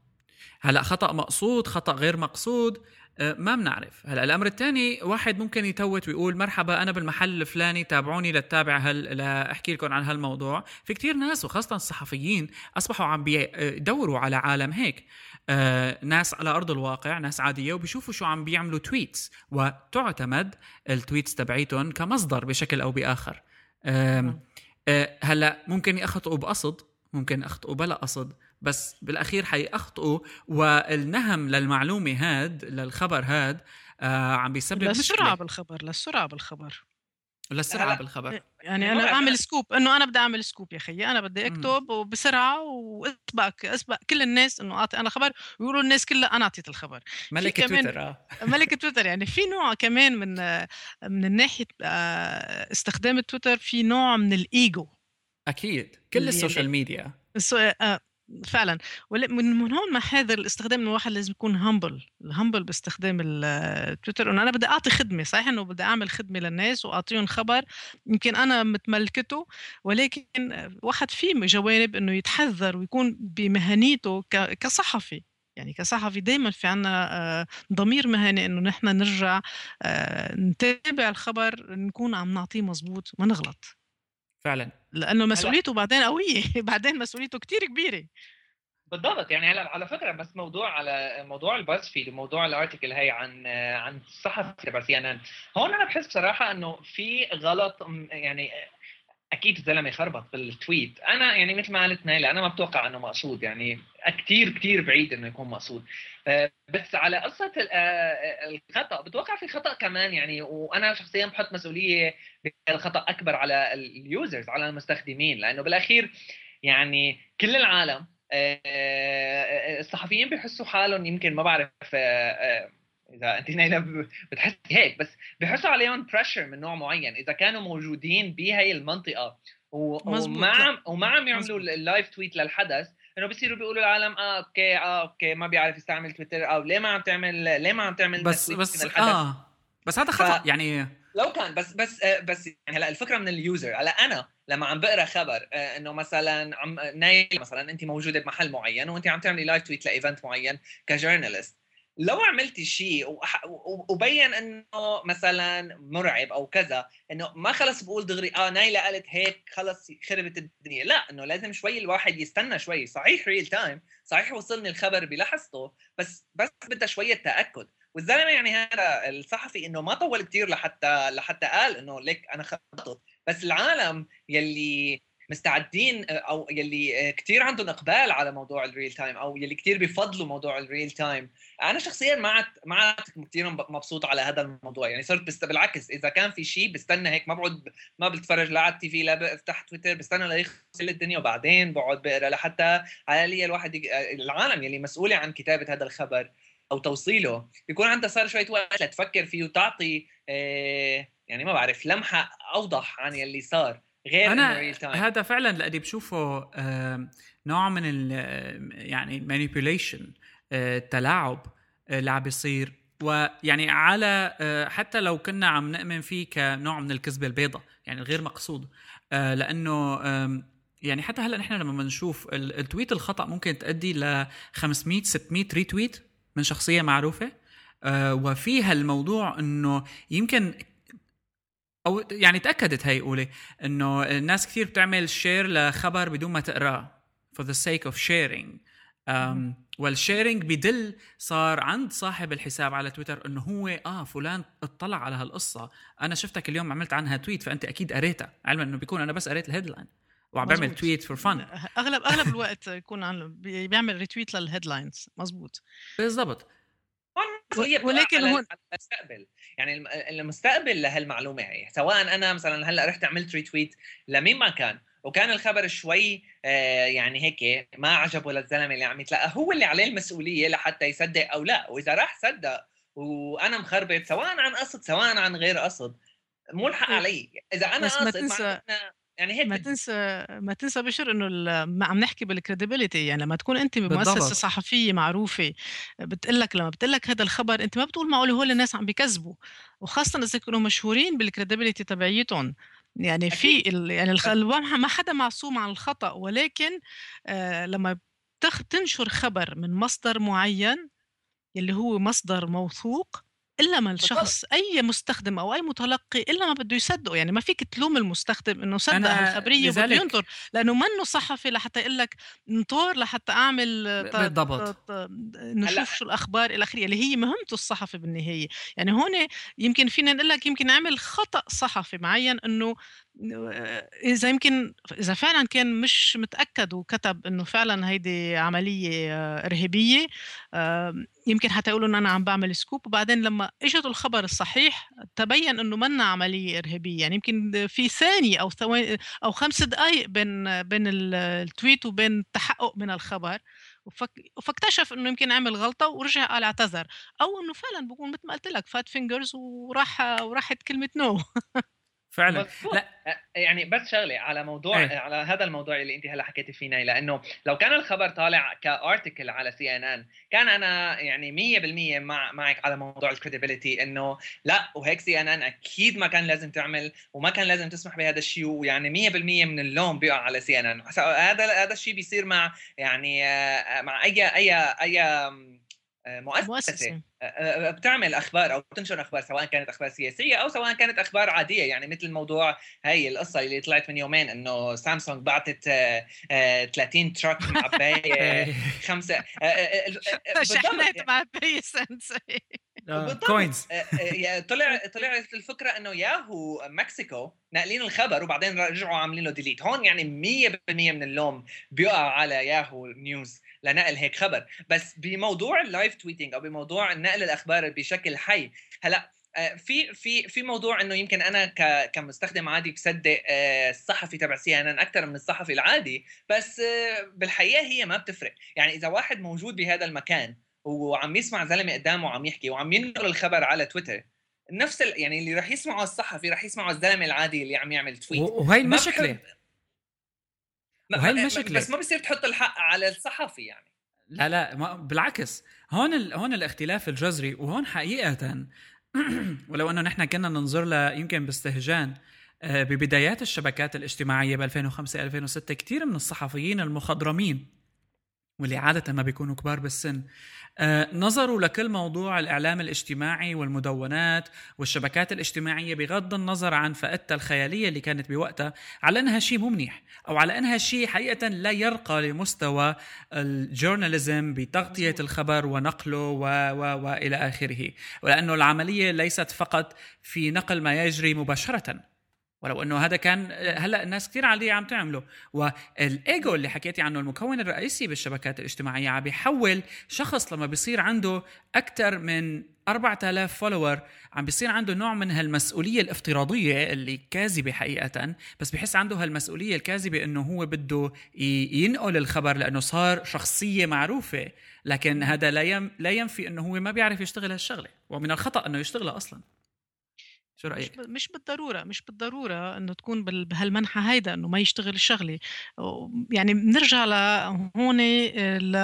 هلأ خطأ مقصود، خطأ غير مقصود، ما بنعرف. هلأ الأمر الثاني، واحد ممكن يتوت ويقول مرحبا أنا بالمحل الفلاني تابعوني لتتابع هل لأحكي لكم عن هالموضوع. في كتير ناس وخاصة الصحفيين أصبحوا عم بيدوروا على عالم هيك، آه، ناس على أرض الواقع، ناس عادية، وبيشوفوا شو عم بيعملوا تويتس، وتعتمد التويتس تبعيتهم كمصدر بشكل أو بآخر. آه، آه، هلأ ممكن يخطئوا بقصد، ممكن يخطئوا بلا قصد، بس بالأخير حيخطئوا، والنهم للمعلومة هاد للخبر هاد آه، عم بيسبب للسرعة بالخبر للسرعة بالخبر للسرعة بالخبر يعني انا اعمل سكوب، انه انا بدي اعمل سكوب يا اخي، انا بدي اكتب وبسرعه واسبق اسبق كل الناس، انه اعطي انا خبر ويقولوا الناس كلها انا اعطيت الخبر. ملكه تويتر ملكه تويتر يعني في نوع كمان من من الناحيه استخدام تويتر، في نوع من الايجو اكيد كل السوشيال ميديا فعلا. ومن هون ما هذا الاستخدام، انه الواحد لازم يكون هامبل هامبل باستخدام التويتر، انه انا بدي اعطي خدمه، صحيح انه بدي اعمل خدمه للناس واعطيهم خبر يمكن انا متملكته، ولكن واحد فيه جوانب انه يتحذر ويكون بمهنيته كصحفي. يعني كصحفي دائما في عنا ضمير مهني، انه نحن نرجع نتابع الخبر، نكون عم نعطيه مزبوط ما نغلط فعلا، لأنه مسؤوليته بعدين قوية بعدين مسؤوليته كتير كبيرة. بالضبط، يعني هلا على فكرة بس موضوع على موضوع الباز فيد وموضوع الارتيكل هاي عن عن الصحفي تبع سي ان ان، هون أنا بحس بصراحة إنه في غلط، يعني أكيد الزلمة خربط بالتويت. أنا يعني مثل ما قالت نايلة أنا ما بتوقع إنه مقصود، يعني كتير كتير بعيد إنه يكون مقصود. بس على قصة الخطأ بتوقع في خطأ كمان، يعني وأنا شخصيا بحط مسؤولية الخطأ أكبر على اليوزرز، على المستخدمين، لأنه بالأخير يعني كل العالم الصحفيين بيحسوا حالهم، يمكن ما بعرف إذا أنت نايلة بتحس هيك، بس بيحسوا عليهم بريشر من نوع معين إذا كانوا موجودين بهاي المنطقة وما وما عم يعملوا اللايف تويت للحدث، انه بيصيروا بيقولوا العالم اه اوكي اه اوكي ما بيعرف يستعمل تويتر، او ليه ما عم تعمل ليه ما عم تعمل بس بس اه بس هذا خطأ. ف... يعني لو كان بس بس بس يعني هلا الفكره من اليوزر. هلا انا لما عم بقرا خبر انه مثلا عم نايل مثلا انت موجوده بمحل معين وانت عم تعملي لايف تويت لايفنت معين كجورنالست، لو عملتي شيء وبين انه مثلا مرعب او كذا، انه ما خلص بقول دغري اه نايلة قالت هيك خلص خربت الدنيا، لا، انه لازم شوي الواحد يستنى شوي. صحيح ريل تايم، صحيح وصلني الخبر بلحظته، بس بس بدها شويه تاكد. والزلمه يعني هذا الصحفي انه ما طول كتير لحتى لحتى قال انه لك انا خطط. بس العالم يلي مستعدين او يلي كتير عندهم اقبال على موضوع الريل تايم، او يلي كتير بيفضلوا موضوع الريل تايم، انا شخصيا ما ما كتير مبسوط على هذا الموضوع. يعني صرت بالعكس، اذا كان في شيء بستنى هيك، ما بقعد ما بتفرج لا على التي في لا بفتح تويتر، بستنى ليخلص الدنيا وبعدين بقعد بقرا لحتى على لي الواحد يج... العالم يلي مسؤوله عن كتابه هذا الخبر او توصيله يكون عندها صار شويه وقت لتفكر فيه وتعطي آه يعني ما بعرف لمحه اوضح عن يلي صار. أنا هذا فعلاً لأني بشوفه نوع من ال يعني manipulation، التلاعب اللي عم بيصير ويعني على حتى لو كنا عم نؤمن فيه كنوع من الكذبة البيضاء يعني الغير مقصود، لأنه يعني حتى هلأ نحن لما نشوف التويت الخطأ ممكن تؤدي ل خمسمية ستمية ريتويت من شخصية معروفة، وفيها الموضوع أنه يمكن أو يعني تأكدت هاي قولي أنه الناس كثير بتعمل شير لخبر بدون ما تقرأه for the sake of sharing. والشيرينج بدل صار عند صاحب الحساب على تويتر انه هو اه فلان اطلع على هالقصة، انا شفتك اليوم عملت عنها تويت فانت اكيد قريتها، علما انه بيكون انا بس قريت الهيدلاين وعبعمل تويت فور فن. اغلب اغلب الوقت يكون عنه بيعمل ريتويت للهيدلاينز. مزبوط بالضبط. ولكن هون المستقبل، يعني المستقبل لهالمعلومة هي، سواء انا مثلا هلا رحت عملت ريتويت لمين ما كان وكان الخبر شوي آه يعني هيك ما عجبه للزلمه اللي عم يتلقى، هو اللي عليه المسؤوليه لحتى يصدق او لا. واذا راح صدق وانا مخربط سواء عن قصد سواء عن غير قصد مو الحق علي. اذا انا قصد ما يعني هيك ما تنسى ما تنسى بشر انه ما عم نحكي بالكريديبيليتي. يعني لما تكون انت بمؤسسه صحفيه معروفه بتقول لك لما بتقول لك هذا الخبر انت ما بتقول معقول هول الناس عم بيكذبوا، وخاصه اذا كانوا مشهورين بالكريديبيليتي تبعيتهم. يعني في ال... يعني الخ... ما حدا معصوم عن الخطأ، ولكن آه لما بتخ... تنشر خبر من مصدر معين اللي هو مصدر موثوق، إلا ما الشخص أي مستخدم أو أي متلقي إلا ما بده يصدقه. يعني ما فيك تلوم المستخدم إنه صدق الخبرية وبده ينطر، لأنه منه صحفي لحتى يقول لك نطور لحتى أعمل ط... ط... ط... نشوف شو الأخبار الأخيرة اللي هي مهمته الصحفي بالنهاية. يعني هون يمكن فينا نقول لك يمكن نعمل خطأ صحفي معين إنه إذا يمكن إذا فعلا كان مش متأكد وكتب إنه فعلا هيدي عملية إرهابية، يمكن حتى يقولوا إن أنا عم بعمل سكوب، وبعدين لما إجت الخبر الصحيح تبين إنه منا عملية إرهابية. يعني يمكن في ثانية أو ثواني أو خمس دقايق بين بين التويت وبين التحقق من الخبر، فاكتشف انه يمكن عمل غلطه ورجع قال اعتذر، او انه فعلا بكون مثل ما قلت لك فات فينجرز وراح وراحت كلمه نو. فعلا لا يعني بس شغله على موضوع ايه. على هذا الموضوع اللي انت هلا حكيتي فيه نايلة، لانه لو كان الخبر طالع كارتيكل على سي ان ان كان انا يعني مية بالمية مع معك على موضوع الكريديبيليتي، انه لا وهيك سي ان ان اكيد ما كان لازم تعمل وما كان لازم تسمح بهذا الشيء، ويعني مية بالمية من اللوم بيقع على سي ان ان. هذا هذا الشيء بيصير مع يعني مع اي اي اي مؤسسة, مؤسسة بتعمل أخبار أو بتنشر أخبار، سواء كانت أخبار سياسية أو سواء كانت أخبار عادية. يعني مثل موضوع هاي القصة اللي طلعت من يومين إنه سامسونج بعتت ثلاثين تراك معباية خمسة شحنات معباية سنسي كوينز. طلع طلعت الفكرة إنه ياهو مكسيكو ناقلين الخبر وبعدين رجعوا عاملين له ديليت. هون يعني مية بالمية من اللوم بيقع على ياهو نيوز لنقل هيك خبر. بس بموضوع اللايف تويتينج أو بموضوع نقل الأخبار بشكل حي، هلأ في في في موضوع إنه يمكن أنا كمستخدم عادي بصدق الصحفي تبع سي إن إن أكتر من الصحفي العادي، بس بالحقيقة هي ما بتفرق. يعني إذا واحد موجود بهذا المكان وعم يسمع زلمة قدامه وعم يحكي وعم ينقل الخبر على تويتر، نفس يعني اللي رح يسمعه الصحفي رح يسمعه الزلمة العادي اللي عم يعمل تويت. وهي المشكلة وهي المشكلة بس ما بصير تحط الحق على الصحفي. يعني لا لا بالعكس، هون ال... هون الاختلاف الجذري. وهون حقيقة ولو أنه نحن كنا ننظر له يمكن باستهجان ببدايات الشبكات الاجتماعية ب ألفين وخمسة ألفين وستة، كتير من الصحفيين المخضرمين واللي عادة ما بيكونوا كبار بالسن نظروا لكل موضوع الإعلام الاجتماعي والمدونات والشبكات الاجتماعية بغض النظر عن فائدتها الخيالية اللي كانت بوقتها على أنها شيء مو منيح، أو على أنها شيء حقيقة لا يرقى لمستوى الجورناليزم بتغطية الخبر ونقله وإلى آخره. ولأنه العملية ليست فقط في نقل ما يجري مباشرةً، ولو أنه هذا كان هلأ الناس كتير عليه عم تعمله. والإيجو اللي حكيتي عنه المكون الرئيسي بالشبكات الاجتماعية عم بيحول شخص لما بيصير عنده أكتر من أربعة آلاف فولوور عم بيصير عنده نوع من هالمسؤولية الافتراضية اللي كاذبة حقيقة، بس بيحس عنده هالمسؤولية الكاذبة أنه هو بده ينقل الخبر لأنه صار شخصية معروفة. لكن هذا لا ينفي أنه هو ما بيعرف يشتغل هالشغلة، ومن الخطأ أنه يشتغلها أصلاً. شو رأيك؟ مش, مش بالضرورة مش بالضرورة أنه تكون بهالمنحة هيدا أنه ما يشتغل الشغلة. يعني بنرجع لهون ل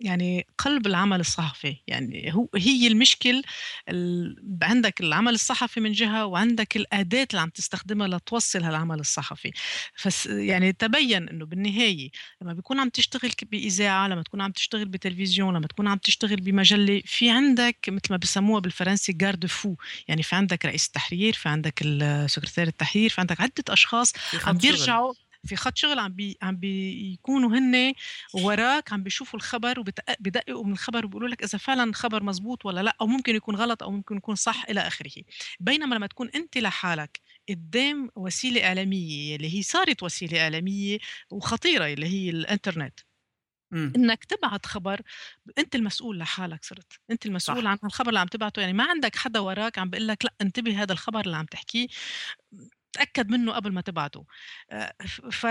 يعني قلب العمل الصحفي. يعني هو هي المشكل ال... عندك العمل الصحفي من جهة وعندك الأداة اللي عم تستخدمها لتوصل هالعمل الصحفي. فس يعني تبين أنه بالنهاية لما بيكون عم تشتغل بإذاعة، لما تكون عم تشتغل بتلفزيون، لما تكون عم تشتغل بمجلة، في عندك مثل ما بسموها بالفرنسي غارد فو، يعني في عندك رئيس التحرير، في عندك السكرتير التحرير، في عندك عدة أشخاص عم بيرجعوا في خط شغل، عم بي عم بيكونوا هن وراك، عم بيشوفوا الخبر وبدققوا من الخبر وبيقولوا لك اذا فعلا خبر مزبوط ولا لا، او ممكن يكون غلط او ممكن يكون صح الى اخره. بينما لما تكون انت لحالك قدام وسيله اعلاميه اللي هي صارت وسيله اعلاميه وخطيره اللي هي الانترنت، مم. انك تبعت خبر انت المسؤول لحالك، صرت انت المسؤول صح. عن الخبر اللي عم تبعته، يعني ما عندك حدا وراك عم بيقول لك لا انتبه هذا الخبر اللي عم تحكيه تأكد منه قبل ما تبعته. ف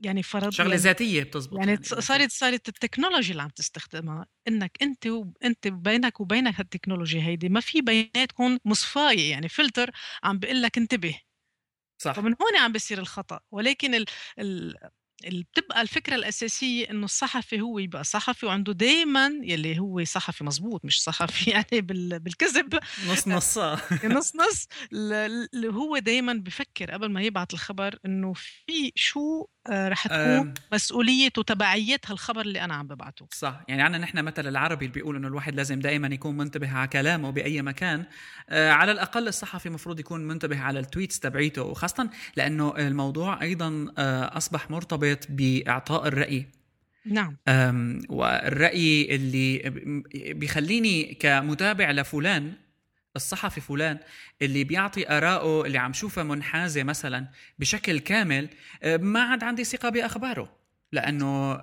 يعني فرض شغله ذاتيه بتزبط، يعني صارت صارت التكنولوجيا اللي عم تستخدمها انك انت وانت بينك وبينك هالتكنولوجيا هيدي ما في بيناتكم مصفايه، يعني فلتر عم بيقول لك انتبه صح. فمن هون عم بيصير الخطا. ولكن ال, ال... بتبقى الفكرة الأساسية إنه الصحفي هو يبقى صحفي وعنده دايماً يلي هو صحفي مزبوط، مش صحفي يعني بالكذب نص نص نص نص اللي هو دايماً بفكر قبل ما يبعث الخبر إنه في شو رح تكون مسؤولية وتبعية هالخبر اللي أنا عم ببعته. صح، يعني عنا نحن مثل العربي اللي بيقول إنه الواحد لازم دائما يكون منتبه على كلامه بأي مكان. آه على الأقل الصحفي مفروض يكون منتبه على التويتس تبعيته، وخاصة لأنه الموضوع أيضا آه أصبح مرتبط بإعطاء الرأي. نعم. والرأي اللي بيخليني كمتابع لفلان الصحفي فلان اللي بيعطي آراءه اللي عم شوفه منحازة مثلا بشكل كامل، ما عاد عندي ثقة بأخباره، لأنه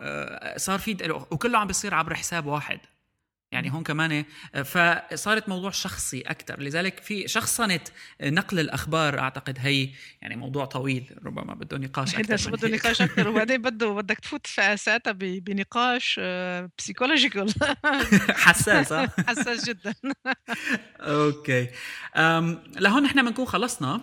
صار في د... وكله عم بيصير عبر حساب واحد. يعني هون كمان فصارت موضوع شخصي أكتر، لذلك في شخصنة نقل الأخبار. أعتقد هي يعني موضوع طويل ربما بده نقاش أكتر بده نقاش أكتر وبعدين بده بدك تفوت في ساعتها بنقاش بسيكولوجيكال حساس حساس جدا. أوكي، لهون نحن بنكون خلصنا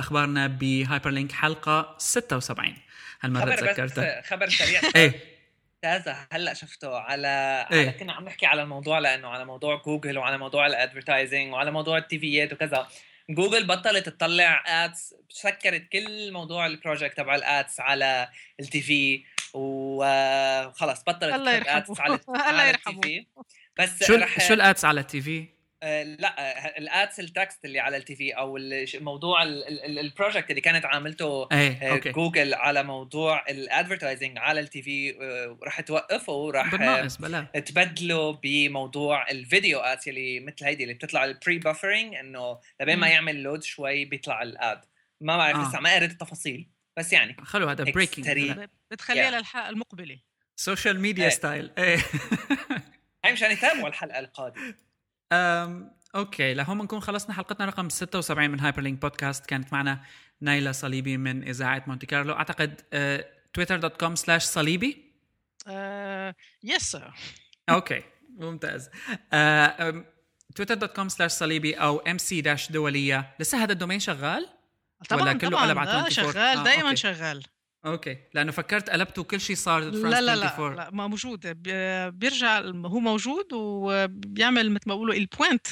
أخبارنا بهايبرلينك حلقة ستة وسبعين. هالمرة تذكرتها خبر سريع إيه هذا هلا شفته على, إيه؟ على كنا عم نحكي على الموضوع، لانه على موضوع جوجل وعلى موضوع الادفرتايزنج وعلى موضوع التيفيات وكذا. جوجل بطلت تطلع ادز، سكرت كل موضوع البروجكت تبع الادز على التيفي وخلص بطلت الادز على التيفي. بس شو شو الادز على التيفي؟ لا الادس التكست اللي على التي في او الموضوع البروجكت اللي كانت عاملته أيه. جوجل على موضوع الادفرتايزنج على التي في راح توقفه وراح تبدله بموضوع الفيديو ادس اللي مثل هيدي اللي بتطلع البري بافرينج، انه لبين ما يعمل لود شوي بيطلع الاد. ما بعرف لسه آه. ما قريت التفاصيل، بس يعني خلوا هذا بريكنج بتخليها yeah. للحلقه المقبله سوشيال ميديا ستايل اي مشان يتابعوا الحلقه القادمه. أم، أوكي، لهم نكون خلصنا حلقتنا رقم ستة وسبعين من هايبرلينك بودكاست. كانت معنا نايلة صليبي من إذاعة مونتي كارلو. أعتقد تويتر دوت كوم سلاش صليبي أه، يس سير. أوكي ممتاز. أه، تويتر دوت كوم سلاش صليبي أو إم سي دولية. لسه هذا الدومين شغال؟ طبعاً ولا كله طبعاً لا شغال آه، دايماً أوكي. شغال اوكي، لانه فكرت قلبته كل شيء صار فرانس أربعة وعشرين. لا لا ما موجود، بيرجع هو موجود وبيعمل مثل ما بيقولوا البوينت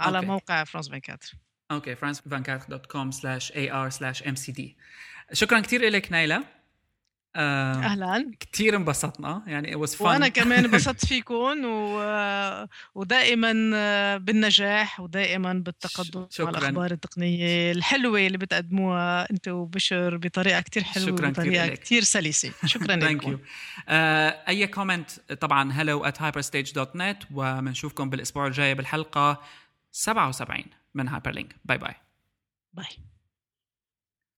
على أوكي. موقع فرانس أربعة وعشرين. اوكي فرانس أربعة وعشرين دوت كوم سلاش إيه آر سلاش إم سي دي. شكرا كثير لك نايلة. آه اهلا، كثير انبسطنا يعني it was fun. وانا كمان انبسطت فيكم و... ودائما بالنجاح ودائما بالتقدم على الاخبار التقنيه الحلوه اللي بتقدموها انت وبشر بطريقه كثير حلوه وطريقه كثير سلسه. شكرا لكم. آه اي كومنت طبعا هلو آت هايبرستيج دوت نت ومنشوفكم بالاسبوع الجاي بالحلقه سبعة وسبعين من هايبرلينك. باي باي باي.